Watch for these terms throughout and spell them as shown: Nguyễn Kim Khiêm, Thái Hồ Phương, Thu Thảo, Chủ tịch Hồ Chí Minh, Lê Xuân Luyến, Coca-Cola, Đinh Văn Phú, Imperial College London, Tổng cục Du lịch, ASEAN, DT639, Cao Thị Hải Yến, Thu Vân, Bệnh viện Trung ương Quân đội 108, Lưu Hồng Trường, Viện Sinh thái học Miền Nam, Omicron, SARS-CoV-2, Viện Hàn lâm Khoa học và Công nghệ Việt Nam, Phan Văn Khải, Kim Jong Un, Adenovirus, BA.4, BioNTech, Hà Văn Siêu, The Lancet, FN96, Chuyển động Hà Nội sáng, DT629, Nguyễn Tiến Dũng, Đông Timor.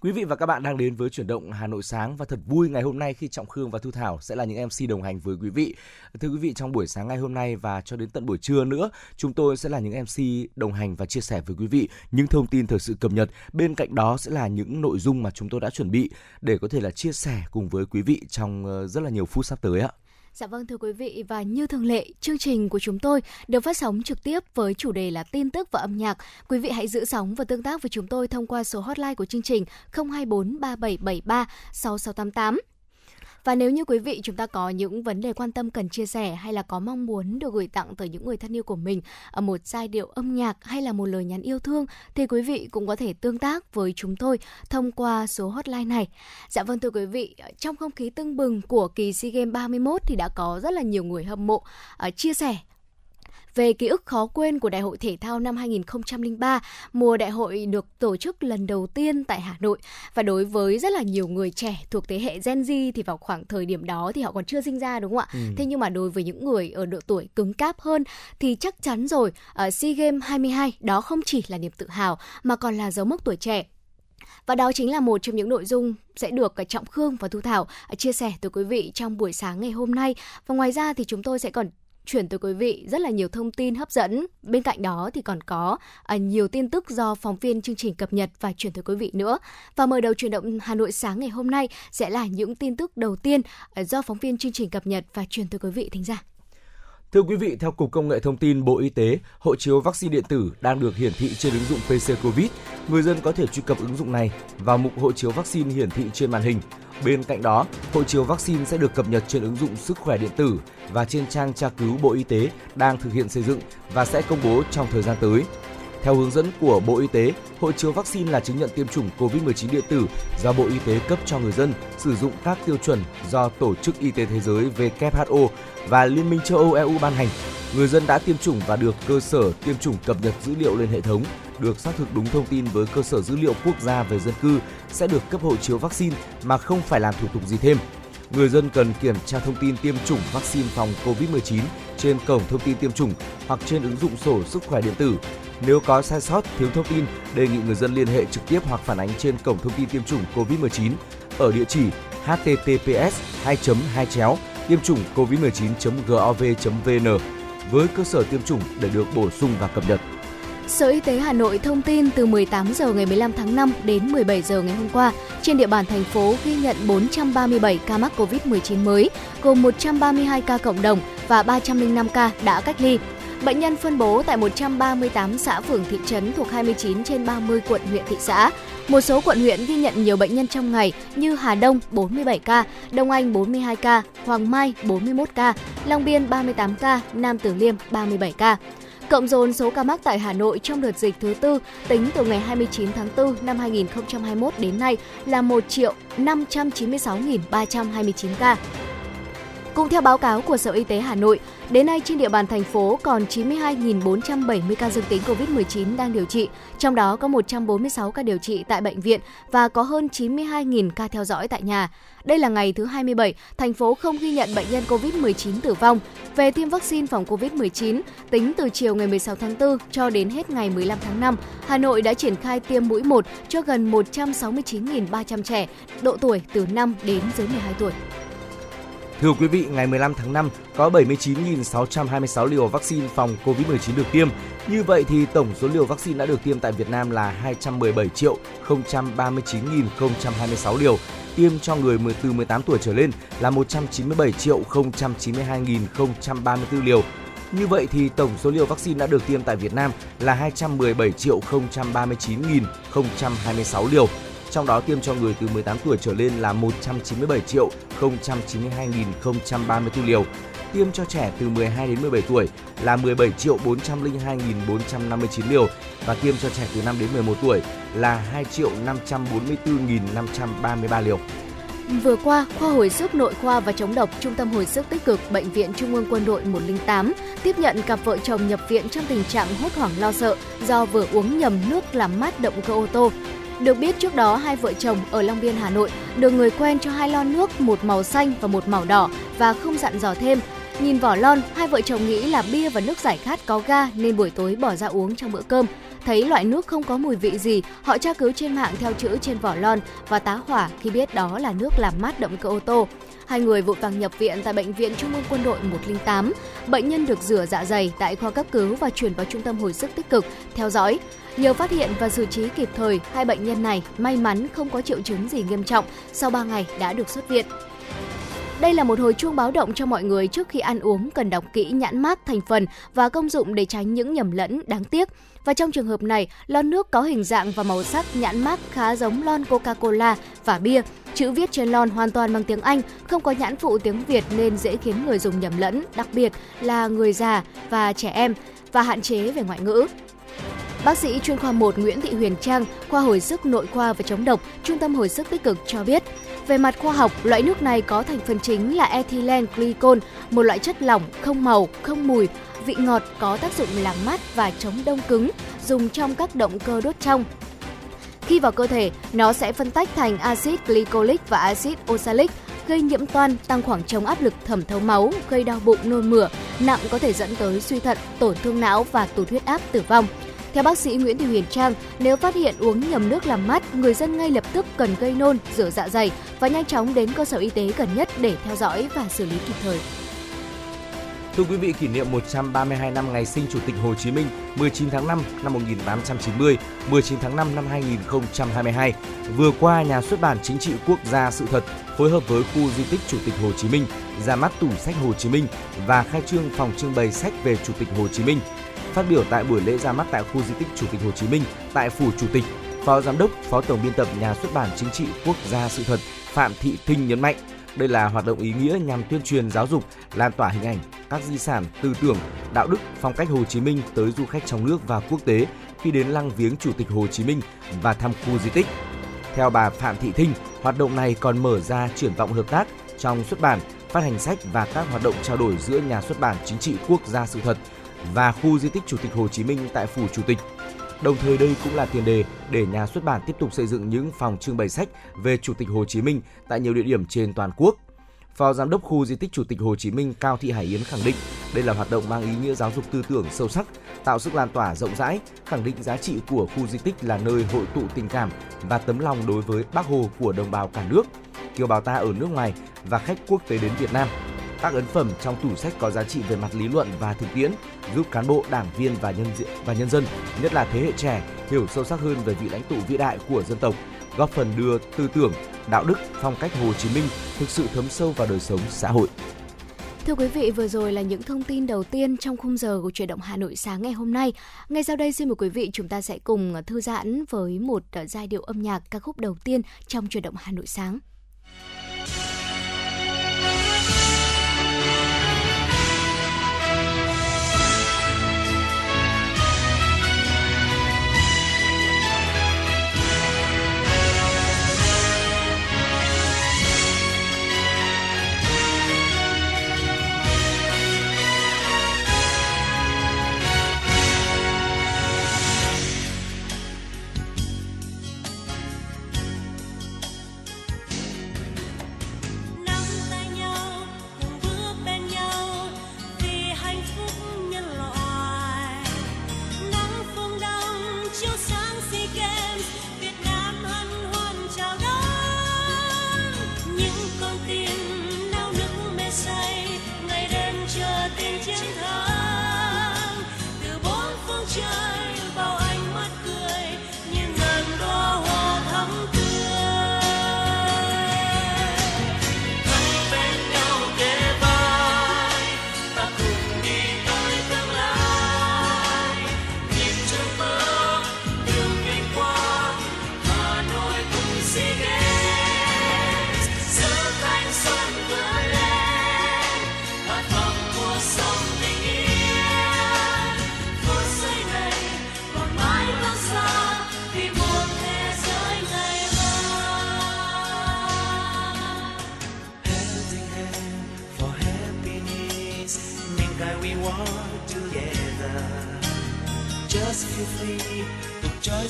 Quý vị và các bạn đang đến với Chuyển động Hà Nội sáng và thật vui ngày hôm nay khi Trọng Khương và Thu Thảo sẽ là những MC đồng hành với quý vị. Thưa quý vị, trong buổi sáng ngày hôm nay và cho đến tận buổi trưa nữa, chúng tôi sẽ là những MC đồng hành và chia sẻ với quý vị những thông tin thời sự cập nhật. Bên cạnh đó sẽ là những nội dung mà chúng tôi đã chuẩn bị để có thể là chia sẻ cùng với quý vị trong rất là nhiều phút sắp tới ạ. Dạ vâng, thưa quý vị, và như thường lệ, chương trình của chúng tôi được phát sóng trực tiếp với chủ đề là tin tức và âm nhạc. Quý vị hãy giữ sóng và tương tác với chúng tôi thông qua số hotline của chương trình 024 3773 6688. Và nếu như quý vị chúng ta có những vấn đề quan tâm cần chia sẻ hay là có mong muốn được gửi tặng tới những người thân yêu của mình ở một giai điệu âm nhạc hay là một lời nhắn yêu thương thì quý vị cũng có thể tương tác với chúng tôi thông qua số hotline này. Dạ vâng, thưa quý vị, trong không khí tưng bừng của kỳ SEA Games 31 thì đã có rất là nhiều người hâm mộ chia sẻ về ký ức khó quên của Đại hội Thể thao năm 2003, mùa đại hội được tổ chức lần đầu tiên tại Hà Nội. Và đối với rất là nhiều người trẻ thuộc thế hệ Gen Z thì vào khoảng thời điểm đó thì họ còn chưa sinh ra, đúng không ạ? Thế nhưng mà đối với những người ở độ tuổi cứng cáp hơn thì chắc chắn rồi, SEA Games 22 đó không chỉ là niềm tự hào mà còn là dấu mốc tuổi trẻ. Và đó chính là một trong những nội dung sẽ được Trọng Khương và Thu Thảo chia sẻ tới quý vị trong buổi sáng ngày hôm nay. Và ngoài ra thì chúng tôi sẽ còn chuyển tới quý vị rất là nhiều thông tin hấp dẫn. Bên cạnh đó thì còn có nhiều tin tức do phóng viên chương trình cập nhật và chuyển tới quý vị nữa. Và mở đầu Chuyển động Hà Nội sáng ngày hôm nay sẽ là những tin tức đầu tiên do phóng viên chương trình cập nhật và chuyển tới quý vị thính giả. Thưa quý vị, theo Cục Công nghệ Thông tin Bộ Y tế, hộ chiếu vaccine điện tử đang được hiển thị trên ứng dụng PC-COVID. Người dân có thể truy cập ứng dụng này vào mục hộ chiếu vaccine hiển thị trên màn hình. Bên cạnh đó, hộ chiếu vaccine sẽ được cập nhật trên ứng dụng Sức khỏe điện tử và trên trang tra cứu Bộ Y tế đang thực hiện xây dựng và sẽ công bố trong thời gian tới. Theo hướng dẫn của Bộ Y tế, hộ chiếu vaccine là chứng nhận tiêm chủng COVID-19 điện tử do Bộ Y tế cấp cho người dân sử dụng các tiêu chuẩn do Tổ chức Y tế Thế giới WHO và Liên minh châu Âu EU ban hành. Người dân đã tiêm chủng và được cơ sở tiêm chủng cập nhật dữ liệu lên hệ thống, được xác thực đúng thông tin với cơ sở dữ liệu quốc gia về dân cư sẽ được cấp hộ chiếu vaccine mà không phải làm thủ tục gì thêm. Người dân cần kiểm tra thông tin tiêm chủng vaccine phòng COVID-19 trên cổng thông tin tiêm chủng hoặc trên ứng dụng sổ sức khỏe điện tử. Nếu có sai sót, thiếu thông tin, đề nghị người dân liên hệ trực tiếp hoặc phản ánh trên cổng thông tin tiêm chủng COVID-19 ở địa chỉ https://tiemchungcovid19.gov.vn với cơ sở tiêm chủng để được bổ sung và cập nhật. Sở Y tế Hà Nội thông tin từ 18 giờ ngày 15 tháng 5 đến 17 giờ ngày hôm qua, trên địa bàn thành phố ghi nhận 437 ca mắc COVID-19 mới, gồm 132 ca cộng đồng và 305 ca đã cách ly. Bệnh nhân phân bố tại 138 xã phường thị trấn thuộc 29 trên 30 quận huyện thị xã. Một số quận huyện ghi nhận nhiều bệnh nhân trong ngày như Hà Đông 47 ca, Đông Anh 42 ca, Hoàng Mai 41 ca, Long Biên 38 ca, Nam Từ Liêm 37 ca. Cộng dồn số ca mắc tại Hà Nội trong đợt dịch thứ tư tính từ ngày 29 tháng 4 năm 2021 đến nay là 1.596.329 ca. Cũng theo báo cáo của Sở Y tế Hà Nội, đến nay trên địa bàn thành phố còn 92.470 ca dương tính COVID-19 đang điều trị, trong đó có 146 ca điều trị tại bệnh viện và có hơn 92.000 ca theo dõi tại nhà. Đây là ngày thứ 27, thành phố không ghi nhận bệnh nhân COVID-19 tử vong. Về tiêm vaccine phòng COVID-19, tính từ chiều ngày 16 tháng 4 cho đến hết ngày 15 tháng 5, Hà Nội đã triển khai tiêm mũi 1 cho gần 169.300 trẻ, độ tuổi từ 5 đến dưới 12 tuổi. Thưa quý vị, ngày 15 tháng 5 có 79.626 liều vaccine phòng COVID-19 được tiêm. Như vậy thì tổng số liều vaccine đã được tiêm tại Việt Nam là 217.039.026 liều. Tiêm cho người từ 18 tuổi trở lên là 197.092.034 liều. Như vậy thì tổng số liều vaccine đã được tiêm tại Việt Nam là 217.039.026 liều. Trong đó tiêm cho người từ 18 tuổi trở lên là 197.092.034 liều, tiêm cho trẻ từ 12 đến 17 tuổi là 17.402.459 liều và tiêm cho trẻ từ 5 đến 11 tuổi là 2.544.533 liều. Vừa qua, Khoa Hồi sức Nội khoa và Chống độc Trung tâm Hồi sức Tích cực Bệnh viện Trung ương Quân đội 108 tiếp nhận cặp vợ chồng nhập viện trong tình trạng hốt hoảng lo sợ do vừa uống nhầm nước làm mát động cơ ô tô. Được biết trước đó, hai vợ chồng ở Long Biên, Hà Nội được người quen cho hai lon nước, một màu xanh và một màu đỏ và không dặn dò thêm. Nhìn vỏ lon, hai vợ chồng nghĩ là bia và nước giải khát có ga nên buổi tối bỏ ra uống trong bữa cơm. Thấy loại nước không có mùi vị gì, họ tra cứu trên mạng theo chữ trên vỏ lon và tá hỏa khi biết đó là nước làm mát động cơ ô tô. Hai người vội vàng nhập viện tại Bệnh viện Trung ương Quân đội 108. Bệnh nhân được rửa dạ dày tại khoa cấp cứu và chuyển vào trung tâm hồi sức tích cực, theo dõi. Nhờ phát hiện và xử trí kịp thời, hai bệnh nhân này may mắn không có triệu chứng gì nghiêm trọng, sau 3 ngày đã được xuất viện. Đây là một hồi chuông báo động cho mọi người trước khi ăn uống cần đọc kỹ nhãn mác, thành phần và công dụng để tránh những nhầm lẫn đáng tiếc. Và trong trường hợp này, lon nước có hình dạng và màu sắc nhãn mác khá giống lon Coca-Cola và bia. Chữ viết trên lon hoàn toàn bằng tiếng Anh, không có nhãn phụ tiếng Việt nên dễ khiến người dùng nhầm lẫn, đặc biệt là người già và trẻ em, và hạn chế về ngoại ngữ. Bác sĩ chuyên khoa 1 Nguyễn Thị Huyền Trang, khoa hồi sức nội khoa và chống độc, trung tâm hồi sức tích cực cho biết, về mặt khoa học, loại nước này có thành phần chính là ethylene glycol, một loại chất lỏng không màu, không mùi, vị ngọt, có tác dụng làm mát và chống đông cứng, dùng trong các động cơ đốt trong. Khi vào cơ thể, nó sẽ phân tách thành axit glycolic và axit oxalic, gây nhiễm toan, tăng khoảng trống áp lực thẩm thấu máu, gây đau bụng, nôn mửa, nặng có thể dẫn tới suy thận, tổn thương não và tụt huyết áp, tử vong. Theo bác sĩ Nguyễn Thị Huyền Trang, nếu phát hiện uống nhầm nước làm mát, người dân ngay lập tức cần gây nôn, rửa dạ dày và nhanh chóng đến cơ sở y tế gần nhất để theo dõi và xử lý kịp thời. Thưa quý vị, kỷ niệm 132 năm ngày sinh Chủ tịch Hồ Chí Minh 19 tháng 5 năm 1890, 19 tháng 5 năm 2022. Vừa qua, Nhà xuất bản Chính trị Quốc gia Sự thật phối hợp với khu di tích Chủ tịch Hồ Chí Minh ra mắt tủ sách Hồ Chí Minh và khai trương phòng trưng bày sách về Chủ tịch Hồ Chí Minh. Phát biểu tại buổi lễ ra mắt tại khu di tích Chủ tịch Hồ Chí Minh tại Phủ Chủ tịch, Phó Giám đốc, Phó Tổng biên tập Nhà xuất bản Chính trị Quốc gia Sự thật Phạm Thị Thinh nhấn mạnh, đây là hoạt động ý nghĩa nhằm tuyên truyền giáo dục, lan tỏa hình ảnh, các di sản, tư tưởng, đạo đức, phong cách Hồ Chí Minh tới du khách trong nước và quốc tế khi đến lăng viếng Chủ tịch Hồ Chí Minh và thăm khu di tích. Theo bà Phạm Thị Thinh, hoạt động này còn mở ra triển vọng hợp tác trong xuất bản, phát hành sách và các hoạt động trao đổi giữa Nhà xuất bản Chính trị Quốc gia Sự thật và khu di tích Chủ tịch Hồ Chí Minh tại Phủ Chủ tịch. Đồng thời đây cũng là tiền đề để nhà xuất bản tiếp tục xây dựng những phòng trưng bày sách về Chủ tịch Hồ Chí Minh tại nhiều địa điểm trên toàn quốc. Phó Giám đốc khu di tích Chủ tịch Hồ Chí Minh Cao Thị Hải Yến khẳng định đây là hoạt động mang ý nghĩa giáo dục tư tưởng sâu sắc, tạo sức lan tỏa rộng rãi, khẳng định giá trị của khu di tích là nơi hội tụ tình cảm và tấm lòng đối với Bác Hồ của đồng bào cả nước, kiều bào ta ở nước ngoài và khách quốc tế đến Việt Nam. Các ấn phẩm trong tủ sách có giá trị về mặt lý luận và thực tiễn, giúp cán bộ, đảng viên và nhân dân, nhất là thế hệ trẻ, hiểu sâu sắc hơn về vị lãnh tụ vĩ đại của dân tộc, góp phần đưa tư tưởng, đạo đức, phong cách Hồ Chí Minh thực sự thấm sâu vào đời sống xã hội. Thưa quý vị, vừa rồi là những thông tin đầu tiên trong khung giờ của Chuyển động Hà Nội sáng ngày hôm nay. Ngay sau đây xin mời quý vị chúng ta sẽ cùng thư giãn với một giai điệu âm nhạc, ca khúc đầu tiên trong Chuyển động Hà Nội sáng.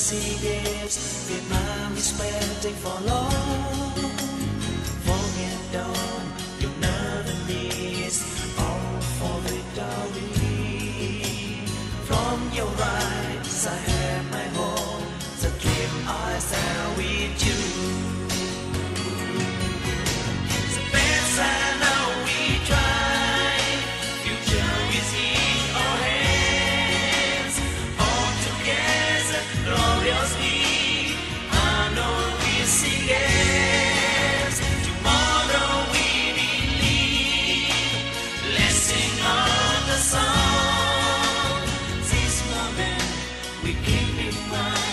SEA Games, Vietnam is waiting for long. Forget down, you'll never be. Ours how we do. It's the best I know we try. Future is in our hands. All together, gloriously. I know we'll see it. Tomorrow we believe. Let's sing all the song. This moment we keep in mind.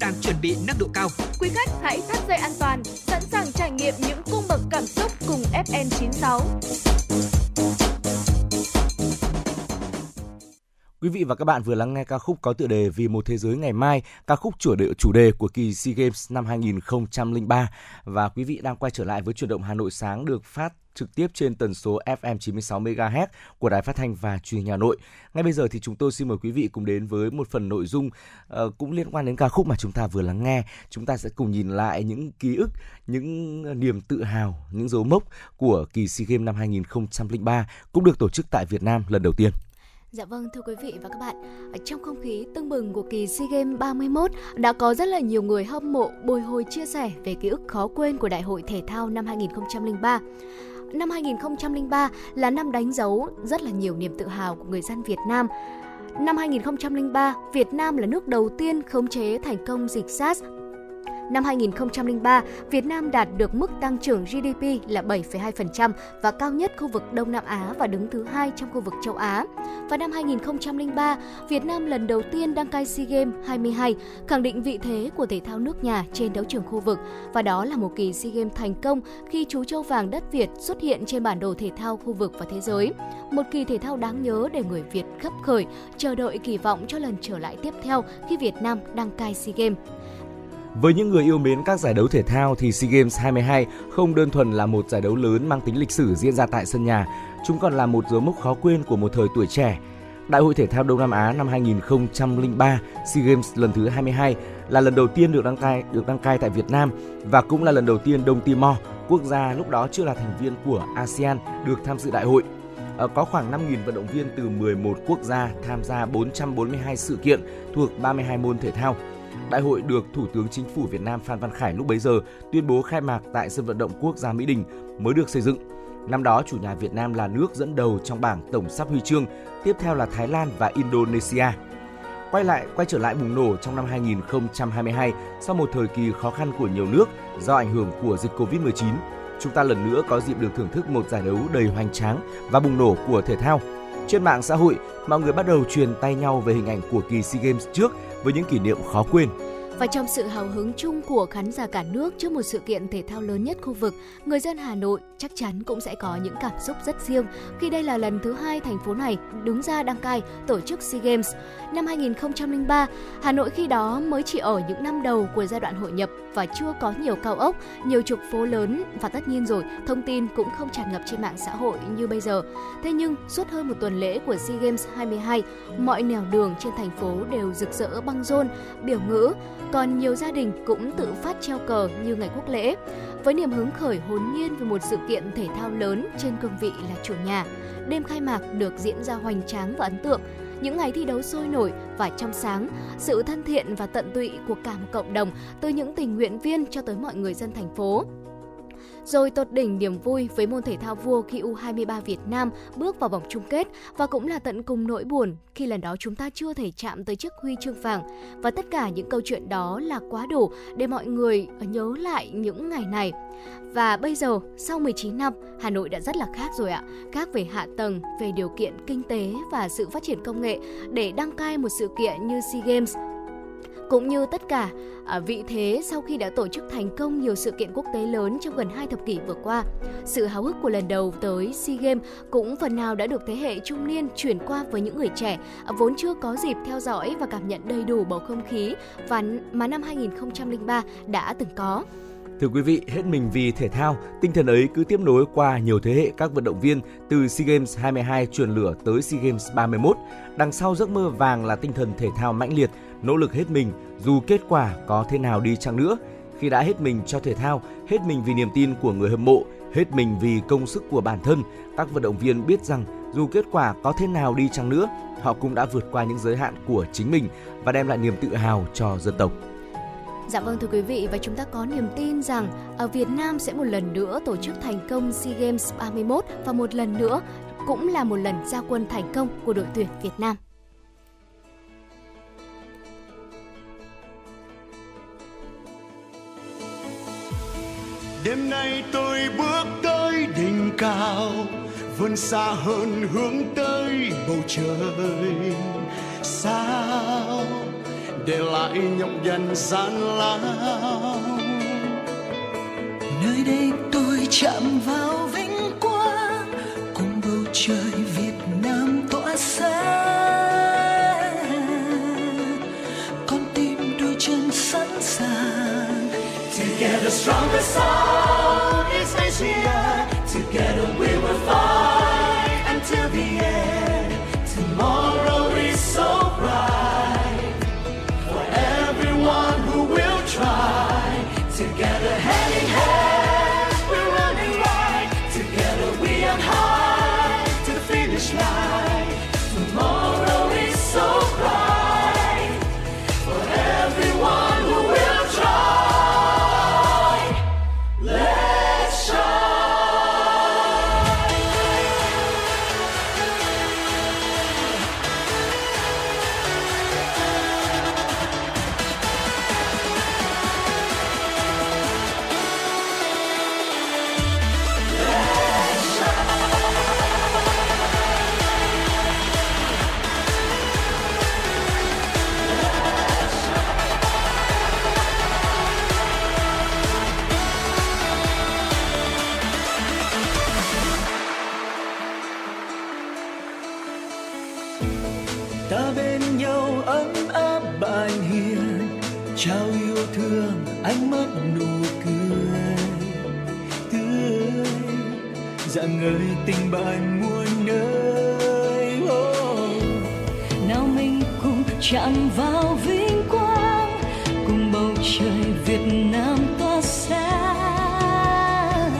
Đang chuẩn bị nâng độ cao. Quý khách hãy thắt dây an toàn, sẵn sàng trải nghiệm những cung bậc cảm xúc cùng FN96. Quý vị và các bạn vừa lắng nghe ca khúc có tựa đề Vì một thế giới ngày mai, ca khúc chủ đề của kỳ SEA Games năm 2003. Và quý vị đang quay trở lại với Chuyển động Hà Nội sáng được phát trực tiếp trên tần số FM 96 MHz của Đài Phát thanh và Truyền hình Hà Nội. Ngay bây giờ thì chúng tôi xin mời quý vị cùng đến với một phần nội dung cũng liên quan đến ca khúc mà chúng ta vừa lắng nghe. Chúng ta sẽ cùng nhìn lại những ký ức, những niềm tự hào, những dấu mốc của kỳ SEA Games năm 2003 cũng được tổ chức tại Việt Nam lần đầu tiên. Dạ vâng, thưa quý vị và các bạn, trong không khí tưng bừng của kỳ SEA Games 31 đã có rất là nhiều người hâm mộ bồi hồi chia sẻ về ký ức khó quên của Đại hội Thể thao năm 2003. Năm 2003 là năm đánh dấu rất là nhiều niềm tự hào của người dân Việt Nam. Năm 2003, Việt Nam là nước đầu tiên khống chế thành công dịch SARS. Năm 2003, Việt Nam đạt được mức tăng trưởng GDP là 7,2% và cao nhất khu vực Đông Nam Á và đứng thứ 2 trong khu vực châu Á. Và năm 2003, Việt Nam lần đầu tiên đăng cai SEA Games 22, khẳng định vị thế của thể thao nước nhà trên đấu trường khu vực. Và đó là một kỳ SEA Games thành công khi chú châu vàng đất Việt xuất hiện trên bản đồ thể thao khu vực và thế giới. Một kỳ thể thao đáng nhớ để người Việt khấp khởi, chờ đợi kỳ vọng cho lần trở lại tiếp theo khi Việt Nam đăng cai SEA Games. Với những người yêu mến các giải đấu thể thao thì SEA Games 22 không đơn thuần là một giải đấu lớn mang tính lịch sử diễn ra tại sân nhà, chúng còn là một dấu mốc khó quên của một thời tuổi trẻ. Đại hội thể thao Đông Nam Á năm 2003, SEA Games lần thứ 22 là lần đầu tiên được đăng cai tại Việt Nam và cũng là lần đầu tiên Đông Timor, quốc gia lúc đó chưa là thành viên của ASEAN, được tham dự đại hội. có khoảng 5.000 vận động viên từ 11 quốc gia tham gia 442 sự kiện thuộc 32 môn thể thao. Đại hội được Thủ tướng Chính phủ Việt Nam Phan Văn Khải lúc bấy giờ tuyên bố khai mạc tại sân vận động quốc gia Mỹ Đình mới được xây dựng. Năm đó, chủ nhà Việt Nam là nước dẫn đầu trong bảng tổng sắp huy chương, tiếp theo là Thái Lan và Indonesia. Quay trở lại bùng nổ trong năm 2022 sau một thời kỳ khó khăn của nhiều nước do ảnh hưởng của dịch Covid-19. Chúng ta lần nữa có dịp được thưởng thức một giải đấu đầy hoành tráng và bùng nổ của thể thao. Trên mạng xã hội, mọi người bắt đầu truyền tay nhau về hình ảnh của kỳ SEA Games trước với những kỷ niệm khó quên. Và trong sự hào hứng chung của khán giả cả nước trước một sự kiện thể thao lớn nhất khu vực, người dân Hà Nội chắc chắn cũng sẽ có những cảm xúc rất riêng khi đây là lần thứ 2 thành phố này đứng ra đăng cai tổ chức SEA Games. Năm 2003, Hà Nội khi đó mới chỉ ở những năm đầu của giai đoạn hội nhập và chưa có nhiều cao ốc, nhiều trục phố lớn và tất nhiên rồi, thông tin cũng không tràn ngập trên mạng xã hội như bây giờ. Thế nhưng, suốt hơn một tuần lễ của SEA Games 22, mọi nẻo đường trên thành phố đều rực rỡ băng rôn, biểu ngữ, còn nhiều gia đình cũng tự phát treo cờ như ngày quốc lễ. Với niềm hứng khởi hồn nhiên về một sự kiện thể thao lớn trên cương vị là chủ nhà, đêm khai mạc được diễn ra hoành tráng và ấn tượng. Những ngày thi đấu sôi nổi và trong sáng, sự thân thiện và tận tụy của cả một cộng đồng, từ những tình nguyện viên cho tới mọi người dân thành phố. Rồi tột đỉnh niềm vui với môn thể thao vua khi U23 Việt Nam bước vào vòng chung kết và cũng là tận cùng nỗi buồn khi lần đó chúng ta chưa thể chạm tới chiếc huy chương vàng. Và tất cả những câu chuyện đó là quá đủ để mọi người nhớ lại những ngày này. Và bây giờ, sau 19 năm, Hà Nội đã rất là khác rồi ạ. Khác về hạ tầng, về điều kiện kinh tế và sự phát triển công nghệ để đăng cai một sự kiện như SEA Games. Cũng như tất cả vị thế sau khi đã tổ chức thành công nhiều sự kiện quốc tế lớn trong gần 2 thập kỷ vừa qua, sự háo hức của lần đầu tới SEA Games cũng phần nào đã được thế hệ trung niên chuyển qua với những người trẻ vốn chưa có dịp theo dõi và cảm nhận đầy đủ bầu không khí và mà năm 2003 đã từng có. Thưa quý vị, hết mình vì thể thao, tinh thần ấy cứ tiếp nối qua nhiều thế hệ các vận động viên từ SEA Games 22 truyền lửa tới SEA Games 31. Đằng sau giấc mơ vàng là tinh thần thể thao mãnh liệt, nỗ lực hết mình dù kết quả có thế nào đi chăng nữa. Khi đã hết mình cho thể thao, hết mình vì niềm tin của người hâm mộ, hết mình vì công sức của bản thân, các vận động viên biết rằng dù kết quả có thế nào đi chăng nữa, họ cũng đã vượt qua những giới hạn của chính mình và đem lại niềm tự hào cho dân tộc. Dạ vâng thưa quý vị, và chúng ta có niềm tin rằng ở Việt Nam sẽ một lần nữa tổ chức thành công SEA Games 31 và một lần nữa cũng là một lần ra quân thành công của đội tuyển Việt Nam. Đêm nay tôi bước tới đỉnh cao, vươn xa hơn hướng tới bầu trời sao để lại nhọc nhằn gian lao. Nơi đây tôi chạm vào vinh quang cùng bầu trời Việt Nam tỏa sáng. Con tim đôi chân sẵn sàng. Together stronger sound is Asia. Together we will fight until the end. Tomorrow is so bright. Người tình bạn muôn nơi oh. Nào mình cùng chạm vào vinh quang cùng bầu trời Việt Nam tỏa sáng.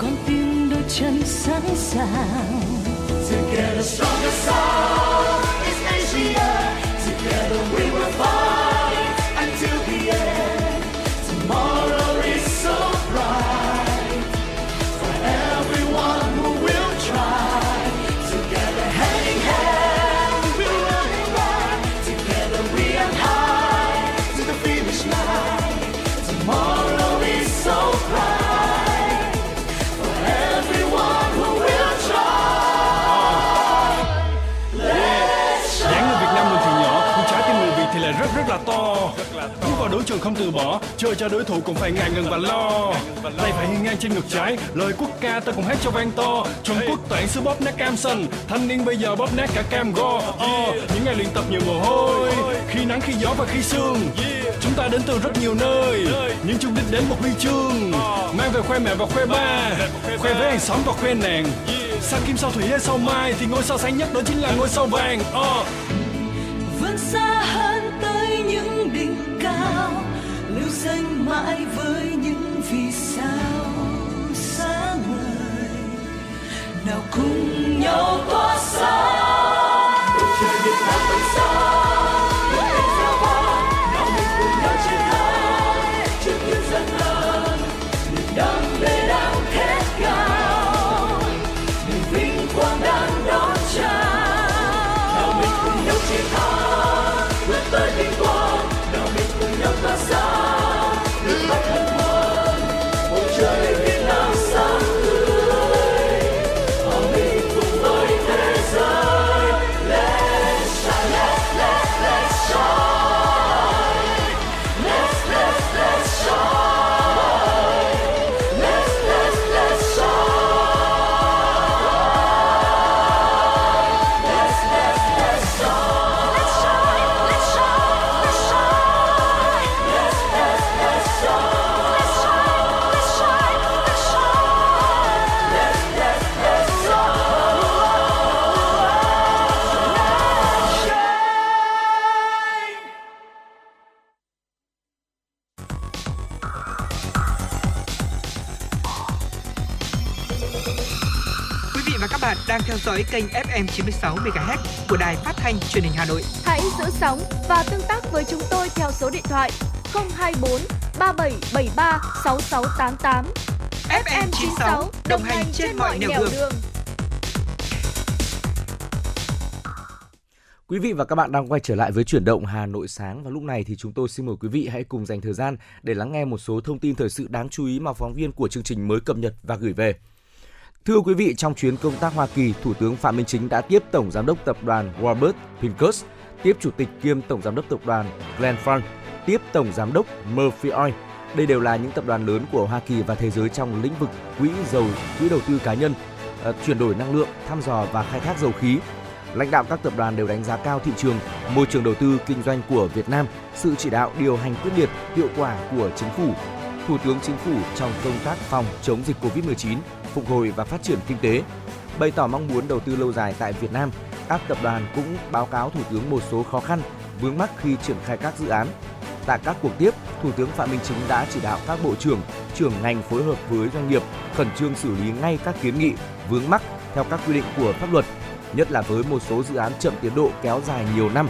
Con tim đôi chân sẵn sàng. sound. Together, stronger sound is Asia. Together, we will fight until the end. Tomorrow is so bright for everyone who will try. Together, hand in hand, we're running right. Together, we are high to the finish line. Tomorrow is so bright. Rất là to, bước vào đấu trường không từ bỏ, chơi cho đối thủ cũng phải ngại ngần và lo. Tay phải hiên ngang trên ngực trái, lời quốc ca ta cũng hát cho vang to. Trung Quốc toàn xứ bóp nát cam sân, thanh niên bây giờ bóp nát cả cam go. Những ngày luyện tập nhiều mồ hôi, khi nắng khi gió và khi sương. Chúng ta đến từ rất nhiều nơi, nhưng chung đích đến một huy chương. Mang về khoe mẹ và khoe ba, khoe với hàng xóm và khoe nàng. Sao kim sao thủy hay sao mai thì ngôi sao sáng nhất đó chính là ngôi sao vàng. Vươn xa hơn tới những đỉnh cao, lưu danh mãi với những vì sao sáng ngời. Nào cùng nhau tỏa sáng, bầu trời Việt Nam vẫn sáng, bước lên cao vút. Nào mình cùng nhau chiến thắng, chiến thắng gian nan, niềm đam mê đang khát khao, niềm vinh quang đang đón chào. Nào mình cùng nhau chiến thắng. Tới đỉnh cao, nào mình cùng nhau tỏa sáng, nước mắt hân hoan, bầu trời Việt Nam sáng tươi, hòa bình cùng với thế giới. Let's shine, let's shine, let's shine, let's shine, let's shine. Đang theo dõi kênh FM 96 MHz của Đài Phát thanh Truyền hình Hà Nội. Hãy giữ sóng và tương tác với chúng tôi theo số điện thoại 024 3773 6688. FM 96 đồng hành trên mọi nẻo đường. Quý vị và các bạn đang quay trở lại với Chuyển động Hà Nội sáng, và lúc này thì chúng tôi xin mời quý vị hãy cùng dành thời gian để lắng nghe một số thông tin thời sự đáng chú ý mà phóng viên của chương trình mới cập nhật và gửi về. Thưa quý vị, trong chuyến công tác Hoa Kỳ, Thủ tướng Phạm Minh Chính đã tiếp Tổng Giám đốc Tập đoàn Warburg Pincus, tiếp Chủ tịch kiêm Tổng Giám đốc Tập đoàn Glenfarn, tiếp Tổng Giám đốc Murphy Oil. Đây đều là những tập đoàn lớn của Hoa Kỳ và thế giới trong lĩnh vực quỹ dầu, quỹ đầu tư cá nhân, chuyển đổi năng lượng, thăm dò và khai thác dầu khí. Lãnh đạo các tập đoàn đều đánh giá cao thị trường, môi trường đầu tư kinh doanh của Việt Nam, sự chỉ đạo điều hành quyết liệt, hiệu quả của Chính phủ, Thủ tướng Chính phủ trong công tác phòng chống dịch COVID-19, phục hồi và phát triển kinh tế, bày tỏ mong muốn đầu tư lâu dài tại Việt Nam. Các tập đoàn cũng báo cáo Thủ tướng một số khó khăn, vướng mắc khi triển khai các dự án. Tại các cuộc tiếp, Thủ tướng Phạm Minh Chính đã chỉ đạo các bộ trưởng, trưởng ngành phối hợp với doanh nghiệp khẩn trương xử lý ngay các kiến nghị, vướng mắc theo các quy định của pháp luật, nhất là với một số dự án chậm tiến độ kéo dài nhiều năm.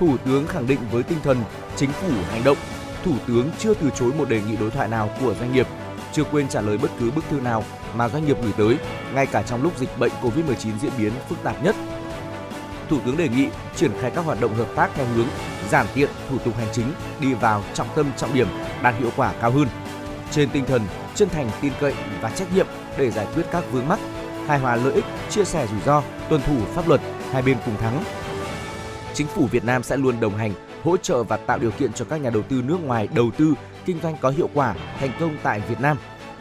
Thủ tướng khẳng định với tinh thần chính phủ hành động, Thủ tướng chưa từ chối một đề nghị đối thoại nào của doanh nghiệp, chưa quên trả lời bất cứ bức thư nào mà doanh nghiệp gửi tới, ngay cả trong lúc dịch bệnh COVID-19 diễn biến phức tạp nhất. Thủ tướng đề nghị triển khai các hoạt động hợp tác theo hướng giảm tiện thủ tục hành chính, đi vào trọng tâm trọng điểm, đạt hiệu quả cao hơn. Trên tinh thần chân thành, tin cậy và trách nhiệm để giải quyết các vướng mắc, hài hòa lợi ích, chia sẻ rủi ro, tuân thủ pháp luật, hai bên cùng thắng. Chính phủ Việt Nam sẽ luôn đồng hành, hỗ trợ và tạo điều kiện cho các nhà đầu tư nước ngoài đầu tư, kinh doanh có hiệu quả, thành công tại Việt Nam.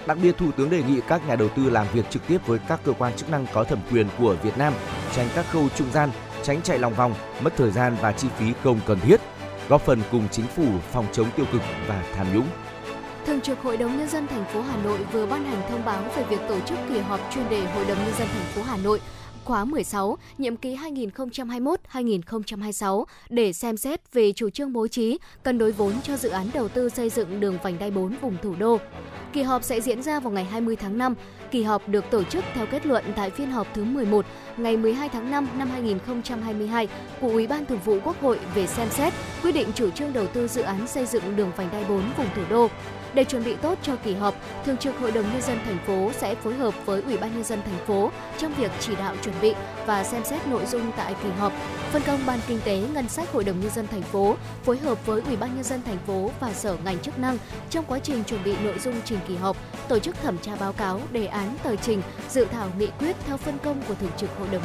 Đặc biệt, Thủ tướng đề nghị các nhà đầu tư làm việc trực tiếp với các cơ quan chức năng có thẩm quyền của Việt Nam, tránh các khâu trung gian, tránh chạy lòng vòng, mất thời gian và chi phí không cần thiết, góp phần cùng chính phủ phòng chống tiêu cực và tham nhũng. Thường trực Hội đồng Nhân dân thành phố Hà Nội vừa ban hành thông báo về việc tổ chức kỳ họp chuyên đề Hội đồng Nhân dân thành phố Hà Nội khóa 16, nhiệm kỳ 2021-2026 để xem xét về chủ trương bố trí cân đối vốn cho dự án đầu tư xây dựng đường vành đai 4 vùng thủ đô. Kỳ họp sẽ diễn ra vào ngày 20 tháng 5. Kỳ họp được tổ chức theo kết luận tại phiên họp thứ 11 ngày 12 tháng 5 năm 2022 của Ủy ban Thường vụ Quốc hội về xem xét quyết định chủ trương đầu tư dự án xây dựng đường vành đai 4 vùng thủ đô. Để chuẩn bị tốt cho kỳ họp, Thường trực Hội đồng Nhân dân thành phố sẽ phối hợp với Ủy ban Nhân dân thành phố trong việc chỉ đạo chuẩn bị và xem xét nội dung tại kỳ họp. Phân công Ban Kinh tế Ngân sách Hội đồng Nhân dân thành phố phối hợp với Ủy ban Nhân dân thành phố và sở ngành chức năng trong quá trình chuẩn bị nội dung trình kỳ họp, tổ chức thẩm tra báo cáo, đề án, tờ trình, dự thảo nghị quyết theo phân công của Thường trực Hội đồng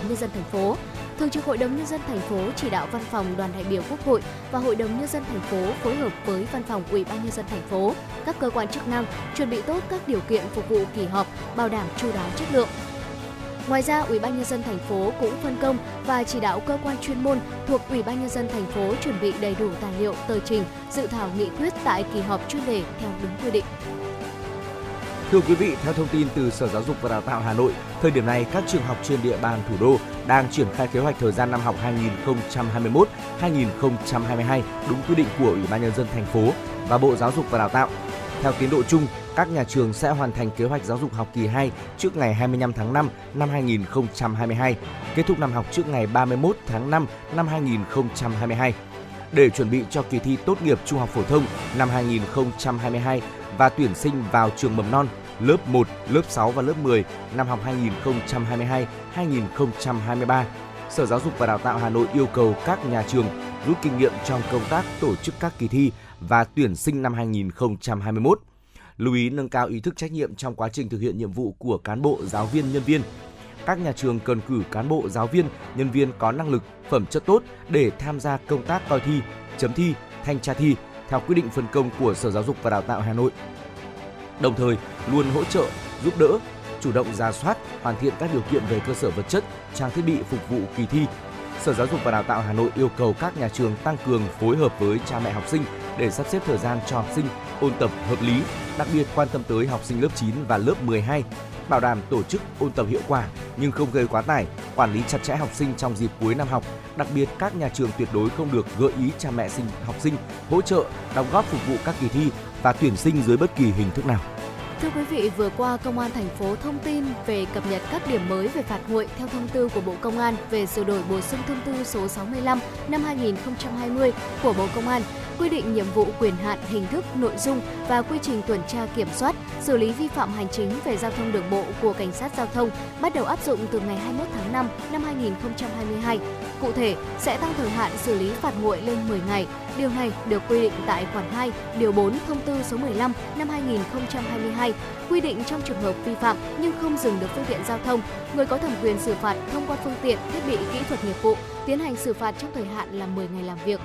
Nhân dân thành phố. Thường trực Hội đồng Nhân dân thành phố chỉ đạo Văn phòng Đoàn đại biểu Quốc hội và Hội đồng Nhân dân thành phố phối hợp với Văn phòng Ủy ban Nhân dân thành phố, các cơ quan chức năng chuẩn bị tốt các điều kiện phục vụ kỳ họp, bảo đảm chu đáo chất lượng. Ngoài ra, Ủy ban Nhân dân thành phố cũng phân công và chỉ đạo cơ quan chuyên môn thuộc Ủy ban Nhân dân thành phố chuẩn bị đầy đủ tài liệu, tờ trình, dự thảo nghị quyết tại kỳ họp chuyên đề theo đúng quy định. Thưa quý vị, theo thông tin từ Sở Giáo dục và Đào tạo Hà Nội, thời điểm này các trường học trên địa bàn thủ đô đang triển khai kế hoạch thời gian năm học 2021-2022 đúng quy định của Ủy ban Nhân dân thành phố và Bộ Giáo dục và Đào tạo. Theo tiến độ chung, các nhà trường sẽ hoàn thành kế hoạch giáo dục học kỳ 2 trước ngày 25 tháng 5 năm 2022, kết thúc năm học trước ngày 31 tháng 5 năm 2022. Để chuẩn bị cho kỳ thi tốt nghiệp trung học phổ thông năm 2022 và tuyển sinh vào trường mầm non, lớp 1, lớp 6 và lớp 10 năm học 2022-2023, Sở Giáo dục và Đào tạo Hà Nội yêu cầu các nhà trường rút kinh nghiệm trong công tác tổ chức các kỳ thi và tuyển sinh năm 2021. Lưu ý nâng cao ý thức trách nhiệm trong quá trình thực hiện nhiệm vụ của cán bộ, giáo viên, nhân viên. Các nhà trường cần cử cán bộ, giáo viên, nhân viên có năng lực, phẩm chất tốt để tham gia công tác coi thi, chấm thi, thanh tra thi theo quy định phân công của Sở Giáo dục và Đào tạo Hà Nội. Đồng thời, luôn hỗ trợ, giúp đỡ, chủ động rà soát, hoàn thiện các điều kiện về cơ sở vật chất, trang thiết bị phục vụ kỳ thi. Sở Giáo dục và Đào tạo Hà Nội yêu cầu các nhà trường tăng cường phối hợp với cha mẹ học sinh để sắp xếp thời gian cho học sinh ôn tập hợp lý, đặc biệt quan tâm tới học sinh lớp 9 và lớp 12, bảo đảm tổ chức ôn tập hiệu quả nhưng không gây quá tải, quản lý chặt chẽ học sinh trong dịp cuối năm học. Đặc biệt, các nhà trường tuyệt đối không được gợi ý cha mẹ học sinh hỗ trợ, đóng góp phục vụ các kỳ thi và tuyển sinh dưới bất kỳ hình thức nào. Thưa quý vị, vừa qua Công an thành phố thông tin về cập nhật các điểm mới về phạt nguội theo thông tư của Bộ Công an về sửa đổi bổ sung thông tư số 65 năm 2020 của Bộ Công an, quy định nhiệm vụ, quyền hạn, hình thức, nội dung và quy trình tuần tra kiểm soát, xử lý vi phạm hành chính về giao thông đường bộ của cảnh sát giao thông bắt đầu áp dụng từ ngày 21 tháng 5 năm 2022. Cụ thể, sẽ tăng thời hạn xử lý phạt nguội lên 10 ngày. Điều này được quy định tại khoản 2, điều 4 thông tư số 15 năm 2022, quy định trong trường hợp vi phạm nhưng không dừng được phương tiện giao thông, người có thẩm quyền xử phạt thông qua phương tiện, thiết bị kỹ thuật nghiệp vụ, tiến hành xử phạt trong thời hạn là 10 ngày làm việc.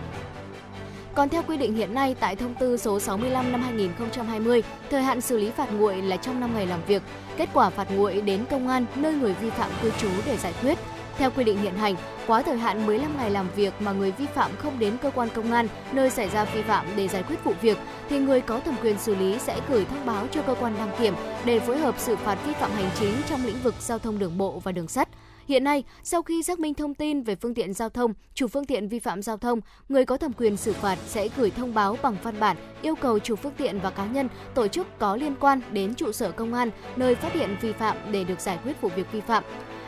Còn theo quy định hiện nay tại thông tư số 65 năm 2020, thời hạn xử lý phạt nguội là trong 5 ngày làm việc, kết quả phạt nguội đến công an nơi người vi phạm cư trú để giải quyết. Theo quy định hiện hành, quá thời hạn 15 ngày làm việc mà người vi phạm không đến cơ quan công an nơi xảy ra vi phạm để giải quyết vụ việc, thì người có thẩm quyền xử lý sẽ gửi thông báo cho cơ quan đăng kiểm để phối hợp xử phạt vi phạm hành chính trong lĩnh vực giao thông đường bộ và đường sắt. Hiện nay, sau khi xác minh thông tin về phương tiện giao thông, chủ phương tiện vi phạm giao thông, người có thẩm quyền xử phạt sẽ gửi thông báo bằng văn bản yêu cầu chủ phương tiện và cá nhân, tổ chức có liên quan đến trụ sở công an nơi phát hiện vi phạm để được giải quyết vụ việc vi phạm.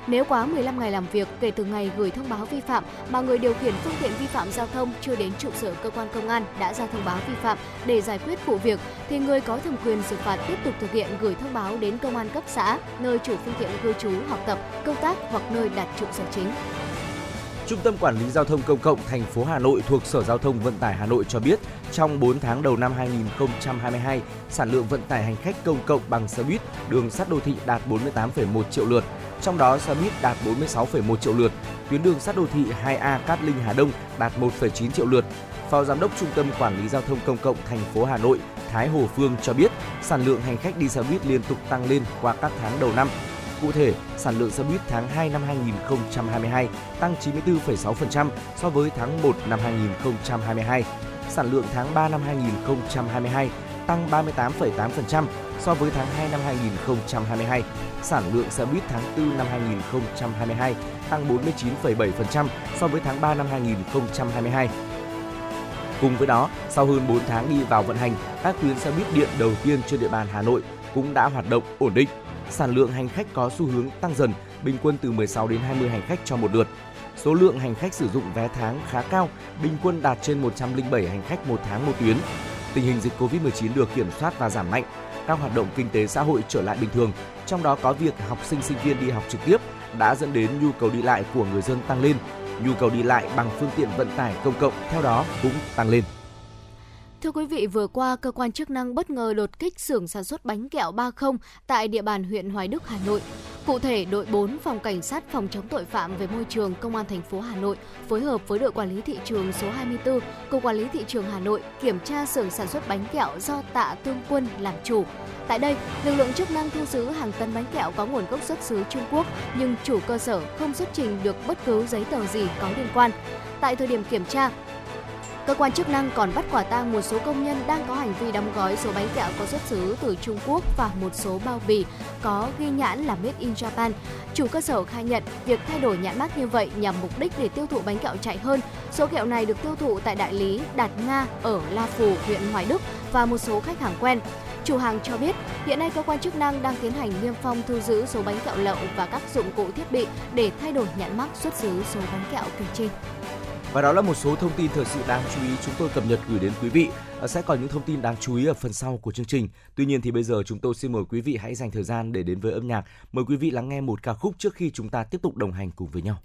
Nếu quá 15 ngày làm việc kể từ ngày gửi thông báo vi phạm mà người điều khiển phương tiện vi phạm giao thông chưa đến trụ sở cơ quan công an đã ra thông báo vi phạm để giải quyết vụ việc, thì người có thẩm quyền xử phạt tiếp tục thực hiện gửi thông báo đến công an cấp xã, nơi chủ phương tiện cư trú, học tập, công tác hoặc nơi đặt trụ sở chính. Trung tâm Quản lý Giao thông Công cộng thành phố Hà Nội thuộc Sở Giao thông Vận tải Hà Nội cho biết, trong 4 tháng đầu năm 2022, sản lượng vận tải hành khách công cộng bằng xe buýt, đường sắt đô thị đạt 48,1 triệu lượt, trong đó xe buýt đạt 46,1 triệu lượt, tuyến đường sắt đô thị 2A Cát Linh Hà Đông đạt 1,9 triệu lượt. Phó Giám đốc Trung tâm Quản lý Giao thông Công cộng thành phố Hà Nội Thái Hồ Phương cho biết, sản lượng hành khách đi xe buýt liên tục tăng lên qua các tháng đầu năm. Cụ thể, sản lượng xe buýt tháng 2 năm 2022 tăng 94,6% so với tháng 1 năm 2022. Sản lượng tháng 3 năm 2022 tăng 38,8% so với tháng 2 năm 2022. Sản lượng xe buýt tháng 4 năm 2022 tăng 49,7% so với tháng 3 năm 2022. Cùng với đó, sau hơn 4 tháng đi vào vận hành, các tuyến xe buýt điện đầu tiên trên địa bàn Hà Nội cũng đã hoạt động ổn định. Sản lượng hành khách có xu hướng tăng dần, bình quân từ 16 đến 20 hành khách cho một lượt. Số lượng hành khách sử dụng vé tháng khá cao, bình quân đạt trên 107 hành khách một tháng một tuyến. Tình hình dịch Covid-19 được kiểm soát và giảm mạnh, các hoạt động kinh tế xã hội trở lại bình thường, trong đó có việc học sinh sinh viên đi học trực tiếp đã dẫn đến nhu cầu đi lại của người dân tăng lên. Nhu cầu đi lại bằng phương tiện vận tải công cộng theo đó cũng tăng lên. Thưa quý vị, vừa qua, cơ quan chức năng bất ngờ đột kích xưởng sản xuất bánh kẹo 30 tại địa bàn huyện Hoài Đức, Hà Nội. Cụ thể, đội 4 Phòng Cảnh sát phòng chống tội phạm về môi trường Công an thành phố Hà Nội phối hợp với đội quản lý thị trường số 24, Cục Quản lý thị trường Hà Nội kiểm tra xưởng sản xuất bánh kẹo do Tạ Thương Quân làm chủ. Tại đây, lực lượng chức năng thu giữ hàng tấn bánh kẹo có nguồn gốc xuất xứ Trung Quốc, nhưng chủ cơ sở không xuất trình được bất cứ giấy tờ gì có liên quan. Tại thời điểm kiểm tra, cơ quan chức năng còn bắt quả tang một số công nhân đang có hành vi đóng gói số bánh kẹo có xuất xứ từ Trung Quốc và một số bao bì có ghi nhãn là Made in Japan. Chủ cơ sở khai nhận việc thay đổi nhãn mác như vậy nhằm mục đích để tiêu thụ bánh kẹo chạy hơn. Số kẹo này được tiêu thụ tại đại lý Đạt Nga ở La Phù, huyện Hoài Đức và một số khách hàng quen. Chủ hàng cho biết, hiện nay cơ quan chức năng đang tiến hành niêm phong thu giữ số bánh kẹo lậu và các dụng cụ thiết bị để thay đổi nhãn mác xuất xứ số bánh kẹo kể trên. Và đó là một số thông tin thời sự đáng chú ý chúng tôi cập nhật gửi đến quý vị. Sẽ còn những thông tin đáng chú ý ở phần sau của chương trình. Tuy nhiên thì bây giờ chúng tôi xin mời quý vị hãy dành thời gian để đến với âm nhạc. Mời quý vị lắng nghe một ca khúc trước khi chúng ta tiếp tục đồng hành cùng với nhau.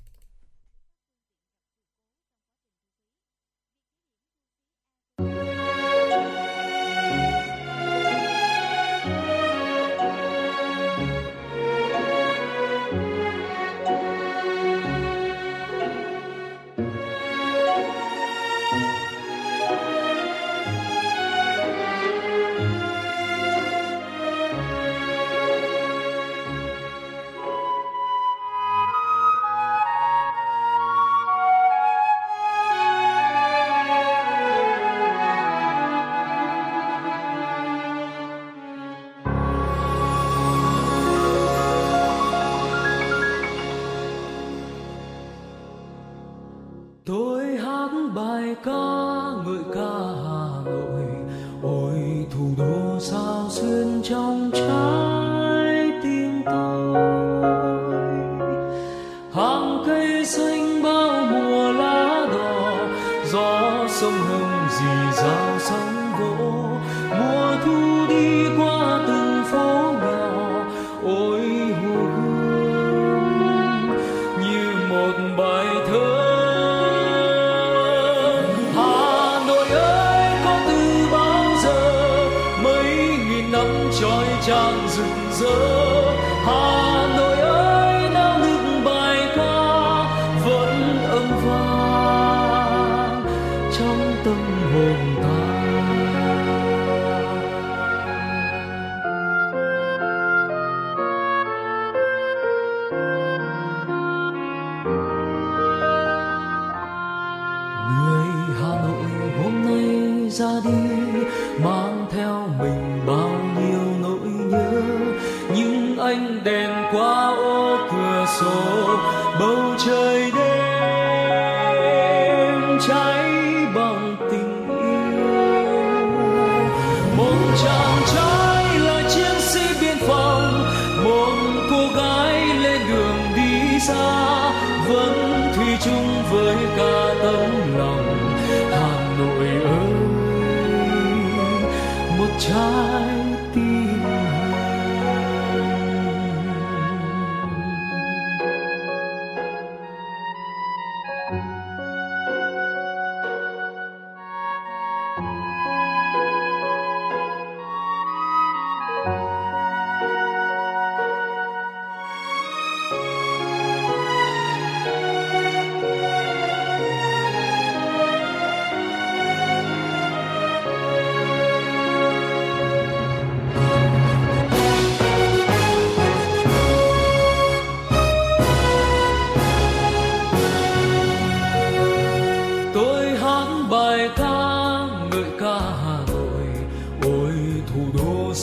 Hà Nội ơi,